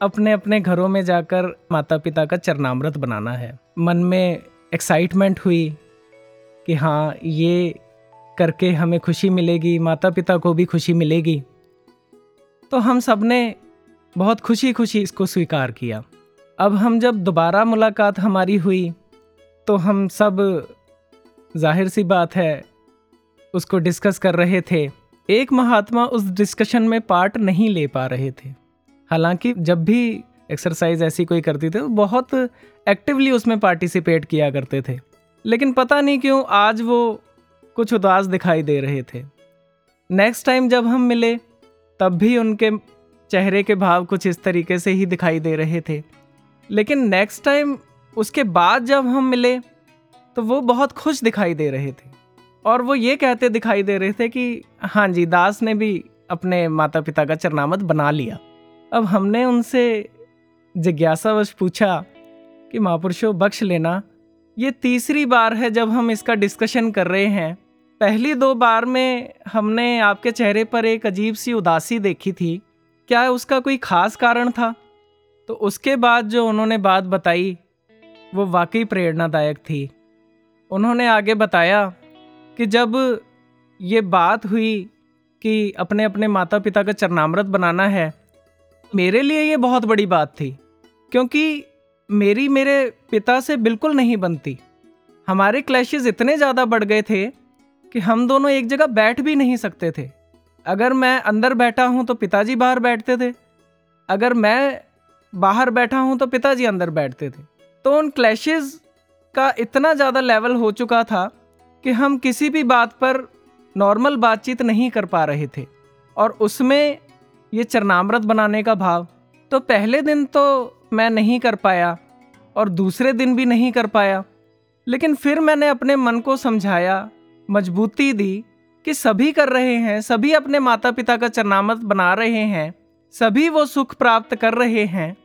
अपने अपने घरों में जाकर माता पिता का चरणामृत बनाना है। मन में एक्साइटमेंट हुई कि हाँ, ये करके हमें खुशी मिलेगी, माता पिता को भी खुशी मिलेगी। तो हम सब ने बहुत खुशी खुशी इसको स्वीकार किया। अब हम जब दोबारा मुलाकात हमारी हुई तो हम सब, जाहिर सी बात है, उसको डिस्कस कर रहे थे। एक महात्मा उस डिस्कशन में पार्ट नहीं ले पा रहे थे। हालांकि जब भी एक्सरसाइज ऐसी कोई करती थी वो बहुत एक्टिवली उसमें पार्टिसिपेट किया करते थे, लेकिन पता नहीं क्यों आज वो कुछ उदास दिखाई दे रहे थे। नेक्स्ट टाइम जब हम मिले तब भी उनके चेहरे के भाव कुछ इस तरीके से ही दिखाई दे रहे थे, लेकिन नेक्स्ट टाइम उसके बाद जब हम मिले तो वो बहुत खुश दिखाई दे रहे थे और वो ये कहते दिखाई दे रहे थे कि हाँ जी, दास ने भी अपने माता पिता का चरणामृत बना लिया। अब हमने उनसे जिज्ञासावश पूछा कि महापुरुषों बख्श लेना, ये तीसरी बार है जब हम इसका डिस्कशन कर रहे हैं। पहली दो बार में हमने आपके चेहरे पर एक अजीब सी उदासी देखी थी, क्या उसका कोई ख़ास कारण था? तो उसके बाद जो उन्होंने बात बताई वो वाकई प्रेरणादायक थी। उन्होंने आगे बताया कि जब ये बात हुई कि अपने अपने माता पिता का चरणामृत बनाना है, मेरे लिए ये बहुत बड़ी बात थी क्योंकि मेरी मेरे पिता से बिल्कुल नहीं बनती। हमारे क्लैशेस इतने ज़्यादा बढ़ गए थे कि हम दोनों एक जगह बैठ भी नहीं सकते थे। अगर मैं अंदर बैठा हूँ तो पिताजी बाहर बैठते थे, अगर मैं बाहर बैठा हूँ तो पिताजी अंदर बैठते थे। तो उन क्लैशेस का इतना ज़्यादा लेवल हो चुका था कि हम किसी भी बात पर नॉर्मल बातचीत नहीं कर पा रहे थे। और उसमें ये चरणामृत बनाने का भाव तो पहले दिन तो मैं नहीं कर पाया और दूसरे दिन भी नहीं कर पाया, लेकिन फिर मैंने अपने मन को समझाया, मजबूती दी कि सभी कर रहे हैं, सभी अपने माता पिता का चरणामृत बना रहे हैं, सभी वो सुख प्राप्त कर रहे हैं,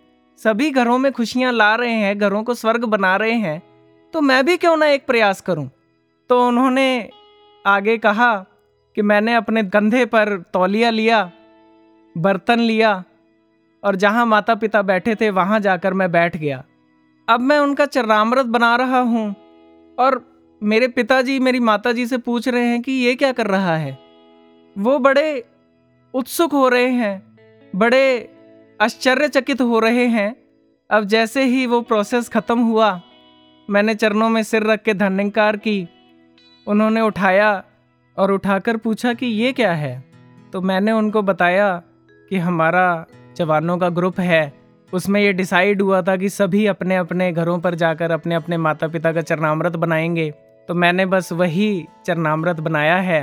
सभी घरों में खुशियां ला रहे हैं, घरों को स्वर्ग बना रहे हैं, तो मैं भी क्यों ना एक प्रयास करूं। तो उन्होंने आगे कहा कि मैंने अपने कंधे पर तौलिया लिया, बर्तन लिया और जहां माता पिता बैठे थे वहां जाकर मैं बैठ गया। अब मैं उनका चरणामृत बना रहा हूं और मेरे पिताजी मेरी माताजी से पूछ रहे हैं कि ये क्या कर रहा है। वो बड़े उत्सुक हो रहे हैं, बड़े आश्चर्यचकित हो रहे हैं। अब जैसे ही वो प्रोसेस ख़त्म हुआ, मैंने चरणों में सिर रख के धन्यंकार की। उन्होंने उठाया और उठाकर पूछा कि ये क्या है। तो मैंने उनको बताया कि हमारा जवानों का ग्रुप है, उसमें ये डिसाइड हुआ था कि सभी अपने अपने घरों पर जाकर अपने अपने माता पिता का चरणामृत बनाएंगे। तो मैंने बस वही चरणामृत बनाया है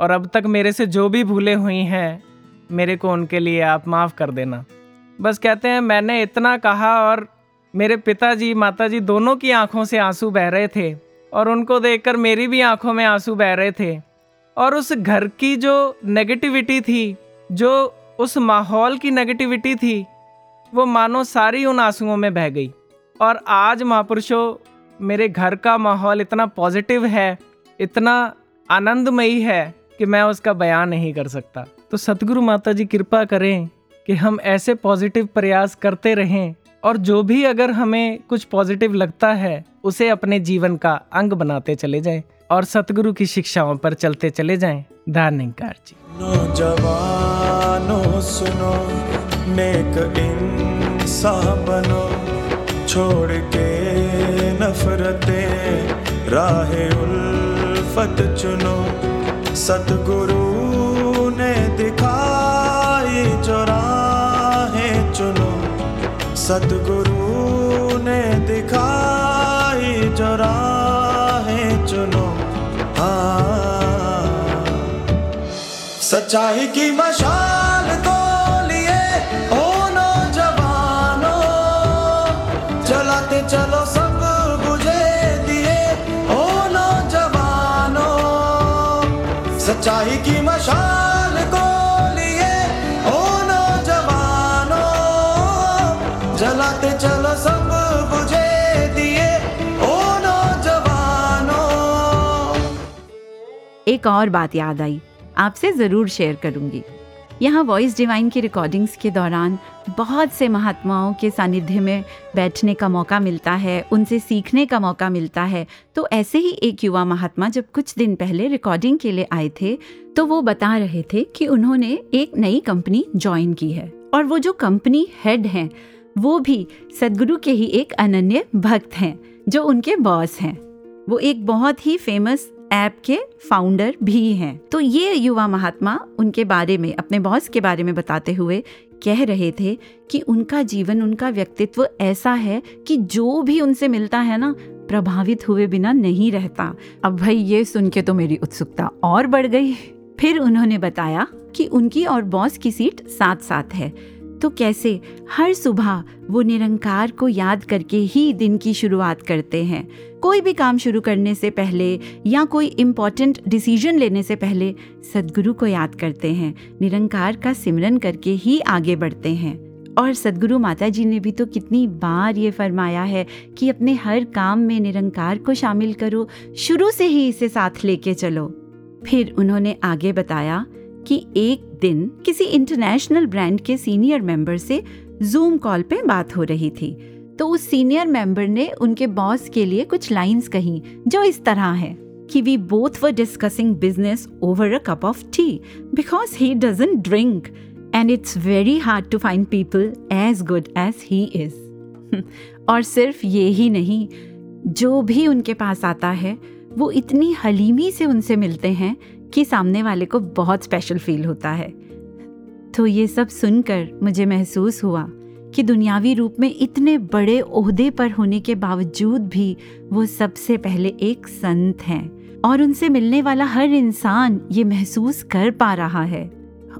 और अब तक मेरे से जो भी भूलें हुई हैं मेरे को उनके लिए आप माफ़ कर देना। बस कहते हैं मैंने इतना कहा और मेरे पिताजी माताजी दोनों की आंखों से आंसू बह रहे थे और उनको देखकर मेरी भी आंखों में आंसू बह रहे थे। और उस घर की जो नेगेटिविटी थी, जो उस माहौल की नेगेटिविटी थी, वो मानो सारी उन आंसुओं में बह गई। और आज महापुरुषों, मेरे घर का माहौल इतना पॉजिटिव है, इतना आनंदमयी है कि मैं उसका बयान नहीं कर सकता। तो सतगुरु माता जी कृपा करें कि हम ऐसे पॉजिटिव प्रयास करते रहें और जो भी अगर हमें कुछ पॉजिटिव लगता है उसे अपने जीवन का अंग बनाते चले जाएं और सतगुरु की शिक्षाओं पर चलते चले जाएं। धन्यकार जी। नौजवानों सुनो, नेक इंसान बनो, छोड़ के नफरतें, राहे उल्फत चुनो। सतगुरु ने दिखाई जो राहें चुनो, सतगुरु ने दिखाई जो राहें चुनो। हाँ, सच्चाई की मशाल को लिए ओ नौजवानों, जलाते चलो सब बुझे दिए ओ नौजवानों। सच्चाई की मशाल को लिए ओ नौजवानों, जलाते चलो सब बुझे दिए ओ नौजवानों। एक और बात याद आई, आपसे ज़रूर शेयर करूंगी। यहाँ वॉइस डिवाइन की रिकॉर्डिंग्स के दौरान बहुत से महात्माओं के सानिध्य में बैठने का मौका मिलता है, उनसे सीखने का मौका मिलता है। तो ऐसे ही एक युवा महात्मा जब कुछ दिन पहले रिकॉर्डिंग के लिए आए थे तो वो बता रहे थे कि उन्होंने एक नई कंपनी ज्वाइन की है और वो जो कंपनी हेड हैं वो भी सदगुरु के ही एक अनन्य भक्त हैं जो उनके बॉस हैं। वो एक बहुत ही फेमस ऐप के फाउंडर भी हैं। तो ये युवा महात्मा उनके बारे में, अपने बॉस के बारे में बताते हुए कह रहे थे कि उनका जीवन, उनका व्यक्तित्व ऐसा है कि जो भी उनसे मिलता है ना, प्रभावित हुए बिना नहीं रहता। अब भाई ये सुन के तो मेरी उत्सुकता और बढ़ गई। फिर उन्होंने बताया कि उनकी और बॉस की सीट साथ साथ है, तो कैसे हर सुबह वो निरंकार को याद करके ही दिन की शुरुआत करते हैं। कोई भी काम शुरू करने से पहले या कोई इम्पॉर्टेंट डिसीजन लेने से पहले सद्गुरु को याद करते हैं, निरंकार का सिमरन करके ही आगे बढ़ते हैं। और सद्गुरु माता जी ने भी तो कितनी बार ये फरमाया है कि अपने हर काम में निरंकार को शामिल करो, शुरू से ही इसे साथ लेके चलो। फिर उन्होंने आगे बताया कि एक दिन किसी इंटरनेशनल ब्रांड के सीनियर मेंबर से जूम कॉल पे बात हो रही थी, तो उस सीनियर मेंबर ने उनके बॉस के लिए कुछ लाइंस कहीं जो इस तरह है कि we both were discussing business over a cup of tea because he doesn't drink and it's very hard to find people as good as he is. और सिर्फ ये ही नहीं, जो भी उनके पास आता है वो इतनी हलीमी से उनसे मिलते हैं कि सामने वाले को बहुत स्पेशल फील होता है। तो ये सब सुनकर मुझे महसूस हुआ कि दुनियावी रूप में इतने बड़े ओहदे पर होने के बावजूद भी वो सबसे पहले एक संत हैं और उनसे मिलने वाला हर इंसान ये महसूस कर पा रहा है।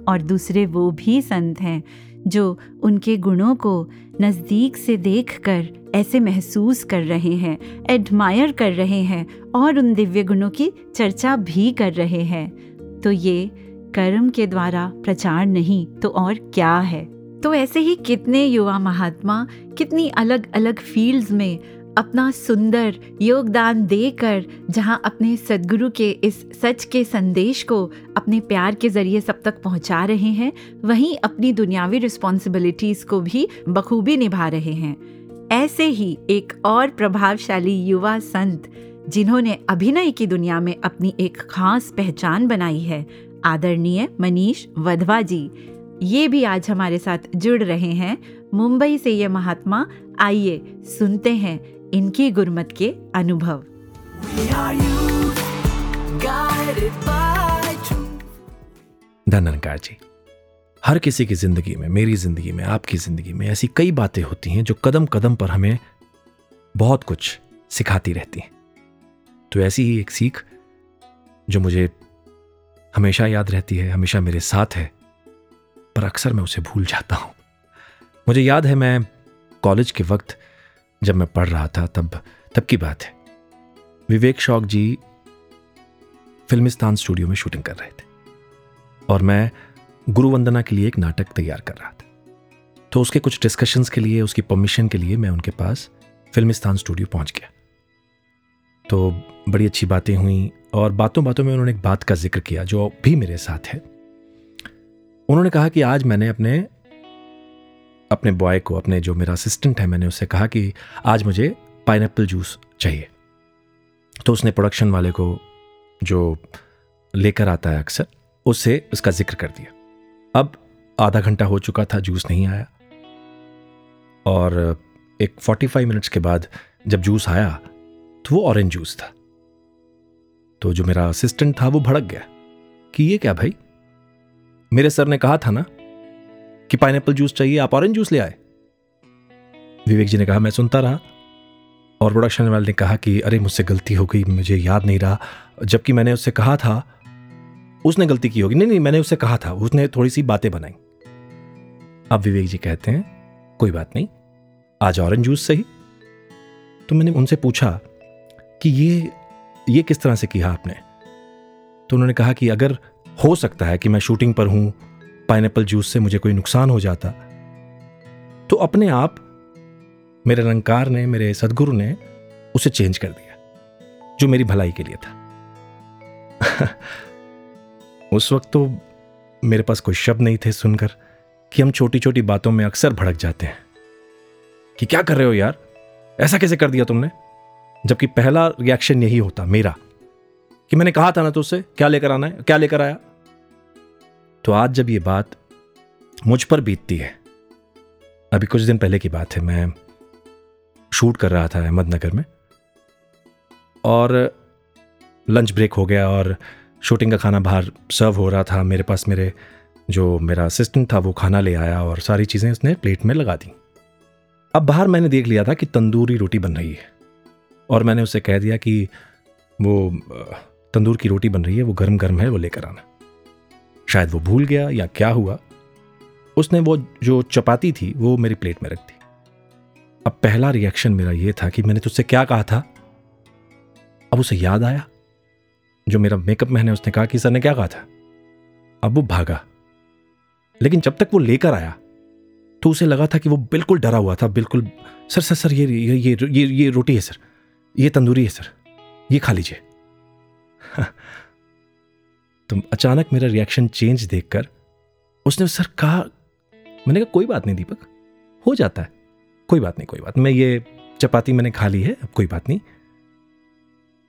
और दूसरे वो भी संत हैं जो उनके गुणों को नज़दीक से देखकर ऐसे महसूस कर रहे हैं, एडमायर कर रहे हैं और उन दिव्य गुणों की चर्चा भी कर रहे हैं। तो ये कर्म के द्वारा प्रचार नहीं तो और क्या है। तो ऐसे ही कितने युवा महात्मा कितनी अलग अलग फील्ड्स में अपना सुंदर योगदान देकर जहाँ अपने सद्गुरु के इस सच के संदेश को अपने प्यार के जरिए सब तक पहुँचा रहे हैं, वहीं अपनी दुनियावी रिस्पॉन्सिबिलिटीज़ को भी बखूबी निभा रहे हैं। ऐसे ही एक और प्रभावशाली युवा संत जिन्होंने अभिनय की दुनिया में अपनी एक खास पहचान बनाई है, आदरणीय मनीष वधवा जी, ये भी आज हमारे साथ जुड़ रहे हैं। मुंबई से ये महात्मा, आइए सुनते हैं इनकी गुरमत के अनुभव। धन्यवाद जी। हर किसी की ज़िंदगी में, मेरी ज़िंदगी में, आपकी ज़िंदगी में ऐसी कई बातें होती हैं जो कदम कदम पर हमें बहुत कुछ सिखाती रहती हैं। तो ऐसी ही एक सीख जो मुझे हमेशा याद रहती है, हमेशा मेरे साथ है, पर अक्सर मैं उसे भूल जाता हूँ। मुझे याद है मैं कॉलेज के वक्त जब मैं पढ़ रहा था तब की बात है। विवेक शौक जी फिल्मिस्तान स्टूडियो में शूटिंग कर रहे थे और मैं गुरु वंदना के लिए एक नाटक तैयार कर रहा था। तो उसके कुछ डिस्कशंस के लिए, उसकी परमिशन के लिए मैं उनके पास फिल्मिस्तान स्टूडियो पहुंच गया। तो बड़ी अच्छी बातें हुई और बातों बातों में उन्होंने एक बात का जिक्र किया जो भी मेरे साथ है। उन्होंने कहा कि आज मैंने अपने बॉय को, अपने जो मेरा असिस्टेंट है, मैंने उससे कहा कि आज मुझे पाइनएप्पल जूस चाहिए। तो उसने प्रोडक्शन वाले को जो लेकर आता है अक्सर, उससे उसका जिक्र कर दिया। अब आधा घंटा हो चुका था, जूस नहीं आया और एक 45 मिनट्स के बाद जब जूस आया तो वो ऑरेंज जूस था। तो जो मेरा असिस्टेंट था वो भड़क गया कि ये क्या भाई, मेरे सर ने कहा था ना कि पाइनएप्पल जूस चाहिए, आप ऑरेंज जूस ले आए। विवेक जी ने कहा, मैं सुनता रहा और प्रोडक्शन वाले ने कहा कि अरे मुझसे गलती हो गई, मुझे याद नहीं रहा, जबकि मैंने उससे कहा था। उसने गलती की होगी। नहीं, मैंने उससे कहा था, उसने थोड़ी सी बातें बनाई। अब विवेक जी कहते हैं कोई बात नहीं, आज ऑरेंज जूस सही। तो मैंने उनसे पूछा कि ये किस तरह से किया आपने। तो उन्होंने कहा कि अगर हो सकता है कि मैं शूटिंग पर हूं, पाइनएप्पल जूस से मुझे कोई नुकसान हो जाता, तो अपने आप मेरे रंगकार ने, मेरे सदगुरु ने उसे चेंज कर दिया जो मेरी भलाई के लिए था। उस वक्त तो मेरे पास कोई शब्द नहीं थे सुनकर कि हम छोटी छोटी बातों में अक्सर भड़क जाते हैं कि क्या कर रहे हो यार, ऐसा कैसे कर दिया तुमने, जबकि पहला रिएक्शन यही होता मेरा कि मैंने कहा था ना तुझसे, क्या लेकर आना है, क्या लेकर आया। तो आज जब ये बात मुझ पर बीतती है, अभी कुछ दिन पहले की बात है, मैं शूट कर रहा था अहमदनगर में और लंच ब्रेक हो गया और शूटिंग का खाना बाहर सर्व हो रहा था। मेरे पास मेरा असिस्टेंट था वो खाना ले आया और सारी चीज़ें उसने प्लेट में लगा दी। अब बाहर मैंने देख लिया था कि तंदूरी रोटी बन रही है और मैंने उसे कह दिया कि वो तंदूर की रोटी बन रही है, वो गर्म गर्म है, वो लेकर आना। शायद वो भूल गया या क्या हुआ, उसने वो जो चपाती थी वो मेरी प्लेट में रख दी। अब पहला रिएक्शन मेरा ये था कि मैंने तुझसे क्या कहा था। अब उसे याद आया जो मेरा मेकअप मैन है, उसने कहा कि सर ने क्या कहा था। अब वो भागा, लेकिन जब तक वो लेकर आया तो उसे लगा था कि वो बिल्कुल डरा हुआ था, बिल्कुल सर ये रोटी है सर, ये तंदूरी है सर, ये खा लीजिए। तो अचानक मेरा रिएक्शन चेंज देखकर उसने सर कहा, मैंने कहा कोई बात नहीं दीपक, हो जाता है, कोई बात नहीं, मैं ये चपाती मैंने खा ली है, अब कोई बात नहीं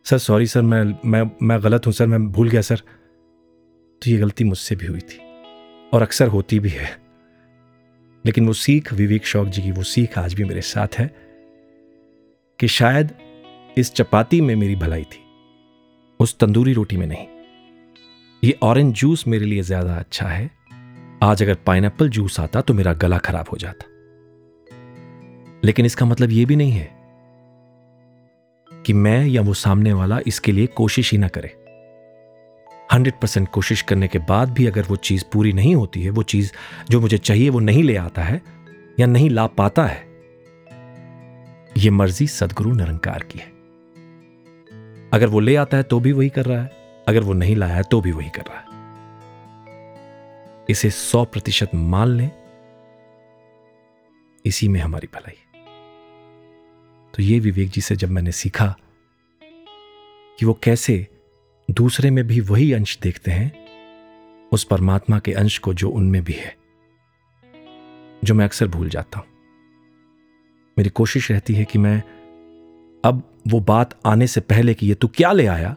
सर, सॉरी सर, मैं गलत हूँ सर, मैं भूल गया सर। तो ये गलती मुझसे भी हुई थी और अक्सर होती भी है, लेकिन वो सीख, विवेक शौक जी की वो सीख आज भी मेरे साथ है कि शायद इस चपाती में मेरी भलाई थी, उस तंदूरी रोटी में नहीं। ये ऑरेंज जूस मेरे लिए ज्यादा अच्छा है, आज अगर पाइनएप्पल जूस आता तो मेरा गला खराब हो जाता। लेकिन इसका मतलब यह भी नहीं है कि मैं या वो सामने वाला इसके लिए कोशिश ही ना करे। 100% कोशिश करने के बाद भी अगर वो चीज पूरी नहीं होती है, वो चीज जो मुझे चाहिए वो नहीं ले आता है या नहीं ला पाता है, ये मर्जी सदगुरु निरंकार की है। अगर वो ले आता है तो भी वही कर रहा है, अगर वो नहीं लाया तो भी वही कर रहा है। इसे 100% मान लें, इसी में हमारी भलाई। तो ये विवेक जी से जब मैंने सीखा कि वो कैसे दूसरे में भी वही अंश देखते हैं, उस परमात्मा के अंश को जो उनमें भी है, जो मैं अक्सर भूल जाता हूं। मेरी कोशिश रहती है कि मैं अब वो बात आने से पहले कि ये तू क्या ले आया,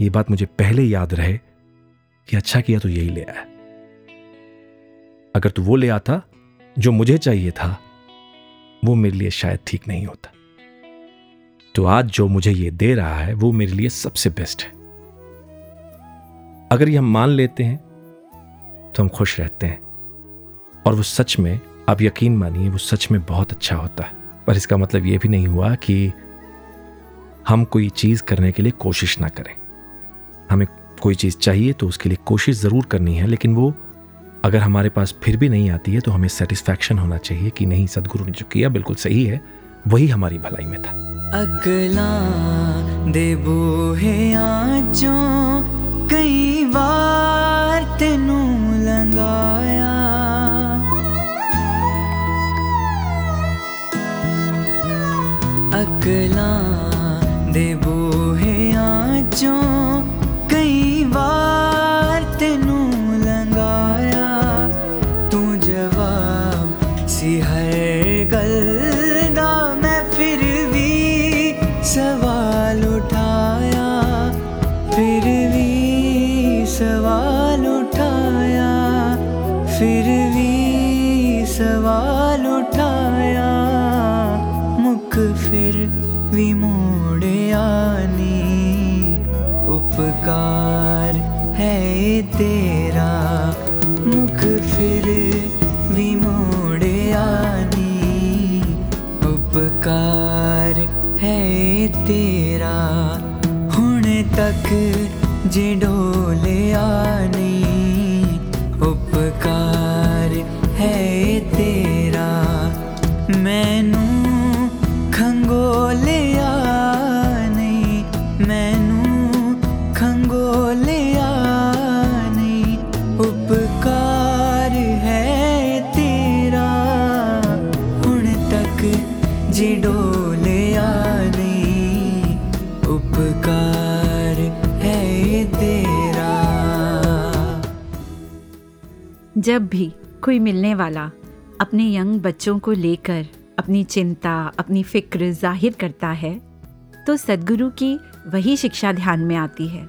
ये बात मुझे पहले याद रहे कि अच्छा किया तो यही ले आया। अगर तू वो ले आता जो मुझे चाहिए था, वो मेरे लिए शायद ठीक नहीं होता। तो आज जो मुझे ये दे रहा है वो मेरे लिए सबसे बेस्ट है। अगर ये हम मान लेते हैं तो हम खुश रहते हैं, और वो सच में, आप यकीन मानिए, वो सच में बहुत अच्छा होता है। पर इसका मतलब ये भी नहीं हुआ कि हम कोई चीज़ करने के लिए कोशिश ना करें। हमें कोई चीज़ चाहिए तो उसके लिए कोशिश ज़रूर करनी है, लेकिन वो अगर हमारे पास फिर भी नहीं आती है तो हमें सेटिस्फैक्शन होना चाहिए कि नहीं, सदगुरु ने जो किया बिल्कुल सही है, वही हमारी भलाई में था। अगला देवो है आजों कई बार तेनू लंगाया, अगला देवो है आजों कई बार तेनू लंगाया, तू जवाब सी हर गल सवाल उठाया, फिर भी सवाल उठाया, फिर भी सवाल उठाया, मुख फिर भी मोड़े आनी, उपकार है तेरा, मुख फिर भी मोड़े आनी, उपकार है तेरा, हुणे तक जे डोले आनी, उपकार है तेरा, मैनू खंगोले आनी, मैनू खंगोले आनी, उपकार है तेरा, हुणे तक जे डोले आनी, उपकार है तेरा। जब भी कोई मिलने वाला अपने यंग बच्चों को लेकर अपनी चिंता, अपनी फिक्र जाहिर करता है, तो सदगुरु की वही शिक्षा ध्यान में आती है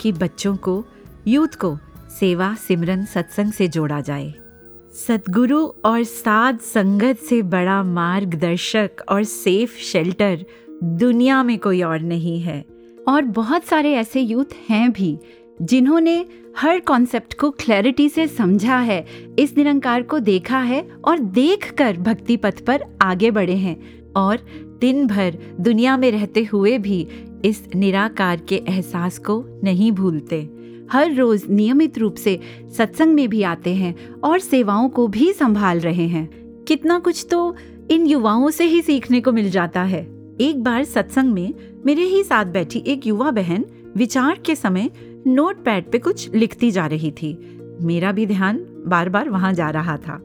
कि बच्चों को, यूथ को सेवा, सिमरन, सत्संग से जोड़ा जाए। सदगुरु और साध संगत से बड़ा मार्गदर्शक और सेफ शेल्टर दुनिया में कोई और नहीं है। और बहुत सारे ऐसे यूथ हैं भी जिन्होंने हर कॉन्सेप्ट को क्लैरिटी से समझा है, इस निरंकार को देखा है और देखकर भक्ति पथ पर आगे बढ़े हैं, और दिन भर दुनिया में रहते हुए भी इस निराकार के एहसास को नहीं भूलते। हर रोज नियमित रूप से सत्संग में भी आते हैं और सेवाओं को भी संभाल रहे हैं। कितना कुछ तो इन युवाओं से ही सीखने को मिल जाता है। एक बार सत्संग में मेरे ही साथ बैठी एक युवा बहन विचार के समय नोटपैड पे कुछ लिखती जा रही थी। मेरा भी ध्यान बार बार वहां जा रहा था।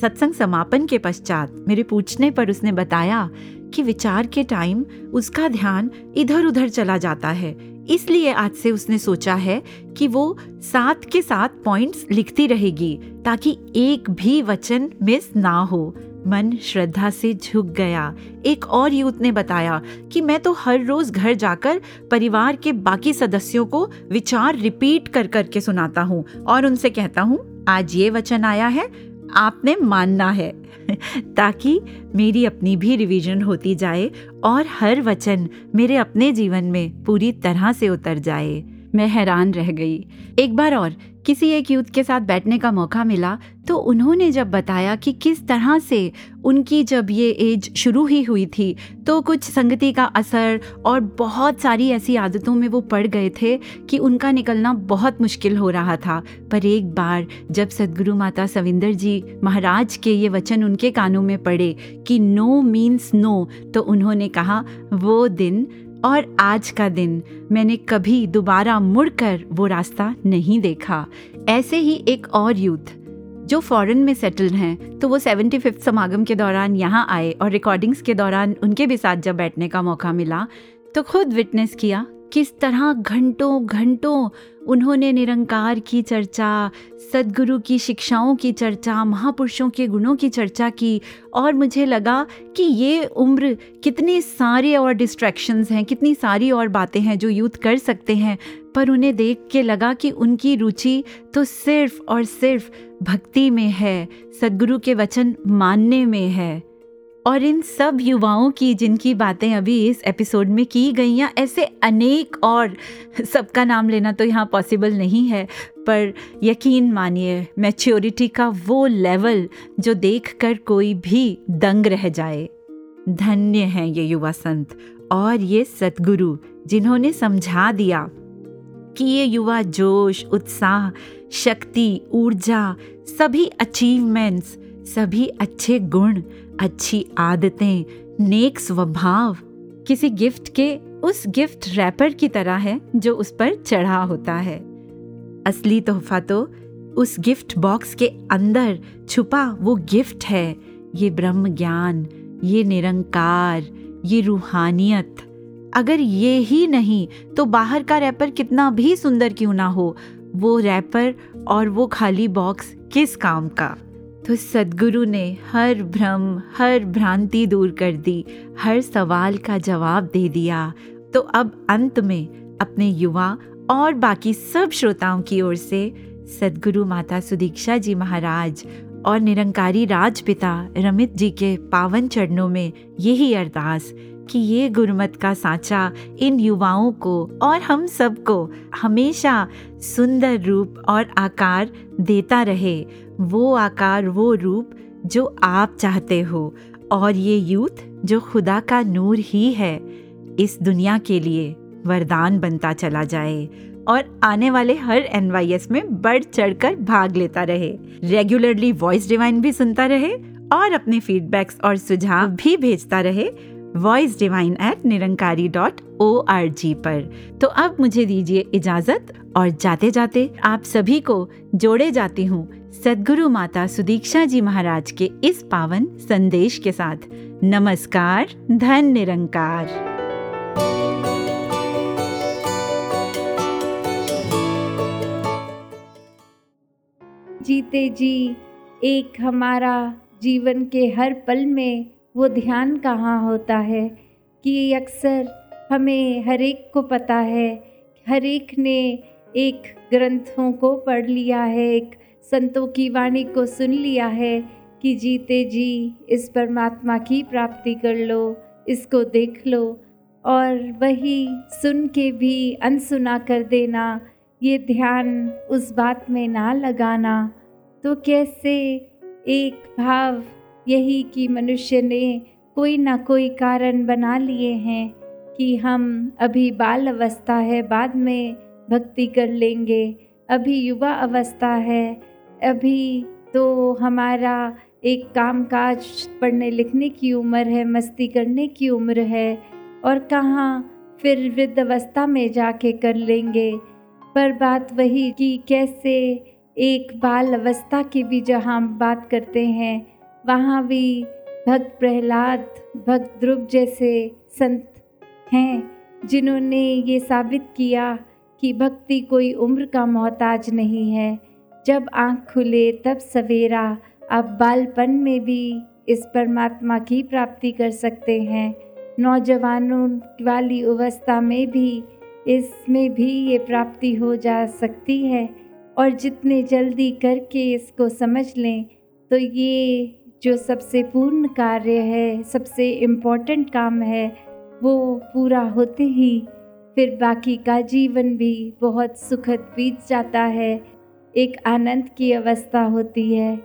सत्संग समापन के पश्चात मेरे पूछने पर उसने बताया कि विचार के टाइम उसका ध्यान इधर उधर चला जाता है, इसलिए आज से उसने सोचा है कि वो साथ के साथ पॉइंट्स लिखती रहेगी ताकि एक भी वचन मिस ना हो। मन श्रद्धा से झुक गया। एक और यूथ ने बताया कि मैं तो हर रोज घर जाकर परिवार के बाकी सदस्यों को विचार रिपीट कर करके सुनाता हूँ और उनसे कहता हूँ, आज ये वचन आया है, आपने मानना है, ताकि मेरी अपनी भी रिवीजन होती जाए और हर वचन मेरे अपने जीवन में पूरी तरह से उतर जाए। मैं हैरान रह गई। एक बार और किसी एक यूथ के साथ बैठने का मौका मिला तो उन्होंने जब बताया कि किस तरह से उनकी जब ये एज शुरू ही हुई थी तो कुछ संगति का असर और बहुत सारी ऐसी आदतों में वो पड़ गए थे कि उनका निकलना बहुत मुश्किल हो रहा था। पर एक बार जब सदगुरु माता सविंदर जी महाराज के ये वचन उनके कानों में पड़े कि नो मीन्स नो, तो उन्होंने कहा वो दिन और आज का दिन मैंने कभी दोबारा मुड़कर वो रास्ता नहीं देखा। ऐसे ही एक और यूथ जो फॉरेन में सेटल्ड हैं, तो वो 75 समागम के दौरान यहाँ आए और रिकॉर्डिंग्स के दौरान उनके भी साथ जब बैठने का मौका मिला तो खुद विटनेस किया किस तरह घंटों घंटों उन्होंने निरंकार की चर्चा, सदगुरु की शिक्षाओं की चर्चा, महापुरुषों के गुणों की चर्चा की। और मुझे लगा कि ये उम्र कितने सारे और डिस्ट्रैक्शंस हैं, कितनी सारी और बातें हैं जो यूथ कर सकते हैं, पर उन्हें देख के लगा कि उनकी रुचि तो सिर्फ और सिर्फ भक्ति में है, सदगुरु के वचन मानने में है। और इन सब युवाओं की जिनकी बातें अभी इस एपिसोड में की गई या ऐसे अनेक, और सबका नाम लेना तो यहाँ पॉसिबल नहीं है, पर यकीन मानिए मैच्योरिटी का वो लेवल जो देखकर कोई भी दंग रह जाए। धन्य हैं ये युवा संत और ये सतगुरु जिन्होंने समझा दिया कि ये युवा जोश, उत्साह, शक्ति, ऊर्जा, सभी अचीवमेंट्स, सभी अच्छे गुण, अच्छी आदतें, नेक स्वभाव किसी गिफ्ट के उस गिफ्ट रैपर की तरह है जो उस पर चढ़ा होता है। असली तोहफा तो उस गिफ्ट बॉक्स के अंदर छुपा वो गिफ्ट है। ये ब्रह्म ज्ञान, ये निरंकार, ये रूहानियत। अगर ये ही नहीं तो बाहर का रैपर कितना भी सुंदर क्यों ना हो, वो रैपर और वो खाली बॉक्स किस काम का। तो सदगुरु ने हर भ्रम, हर भ्रांति दूर कर दी, हर सवाल का जवाब दे दिया। तो अब अंत में अपने युवा और बाकी सब श्रोताओं की ओर से सदगुरु माता सुदीक्षा जी महाराज और निरंकारी राजपिता रमित जी के पावन चरणों में यही अरदास कि ये गुरमत का सांचा इन युवाओं को और हम सबको हमेशा सुंदर रूप और आकार देता रहे, वो आकार, वो रूप जो आप चाहते हो। और ये यूथ जो खुदा का नूर ही है, इस दुनिया के लिए वरदान बनता चला जाए और आने वाले हर NYS में बढ़ चढ़कर भाग लेता रहे, रेगुलरली वॉइस डिवाइन भी सुनता रहे और अपने फीडबैक्स और सुझाव भी भेजता रहे voicedivine@nirankari.org पर। तो अब मुझे दीजिए इजाजत और जाते जाते आप सभी को जोड़े जाती हूँ सदगुरु माता सुदीक्षा जी महाराज के इस पावन संदेश के साथ। नमस्कार, धन निरंकार। जीते जी एक हमारा जीवन के हर पल में वो ध्यान कहाँ होता है कि अक्सर हमें हर एक को पता है, हर एक ने एक ग्रंथों को पढ़ लिया है, एक संतों की वाणी को सुन लिया है कि जीते जी इस परमात्मा की प्राप्ति कर लो, इसको देख लो। और वही सुन के भी अनसुना कर देना, ये ध्यान उस बात में ना लगाना। तो कैसे एक भाव यही कि मनुष्य ने कोई ना कोई कारण बना लिए हैं कि हम अभी बाल अवस्था है, बाद में भक्ति कर लेंगे, अभी युवा अवस्था है, अभी तो हमारा एक काम काज, पढ़ने लिखने की उम्र है, मस्ती करने की उम्र है, और कहाँ फिर वृद्ध अवस्था में जाके कर लेंगे। पर बात वही कि कैसे एक बाल अवस्था की भी जहाँ हम बात करते हैं, वहाँ भी भक्त प्रहलाद, भक्त ध्रुव जैसे संत हैं जिन्होंने ये साबित किया कि भक्ति कोई उम्र का मोहताज नहीं है। जब आँख खुले तब सवेरा, आप बालपन में भी इस परमात्मा की प्राप्ति कर सकते हैं, नौजवानों वाली अवस्था में भी, इसमें भी ये प्राप्ति हो जा सकती है। और जितने जल्दी करके इसको समझ लें तो ये जो सबसे पूर्ण कार्य है, सबसे इम्पोर्टेंट काम है, वो पूरा होते ही फिर बाकी का जीवन भी बहुत सुखद बीत जाता है, एक आनंद की अवस्था होती है।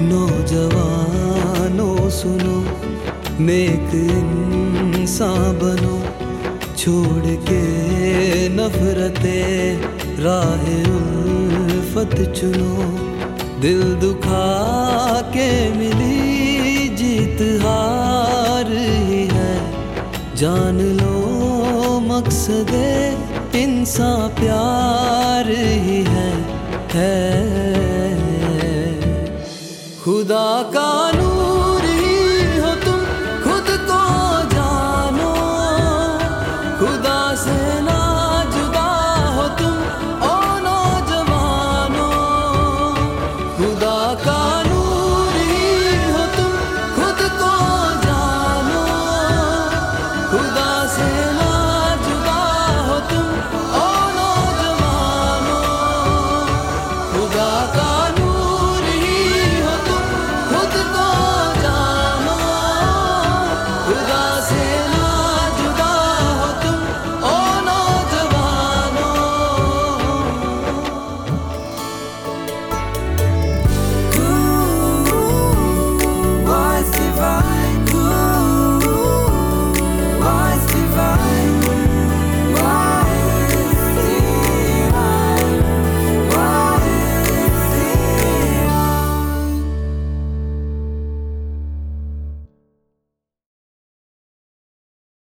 नौजवानों सुनो, नेक इंसान बनो, छोड़ के नफरते राह उल्फत चुनो। दिल दुखा के मिली जीत हार ही है, जान लो मकसदे इंसान प्यार ही है। खुदा का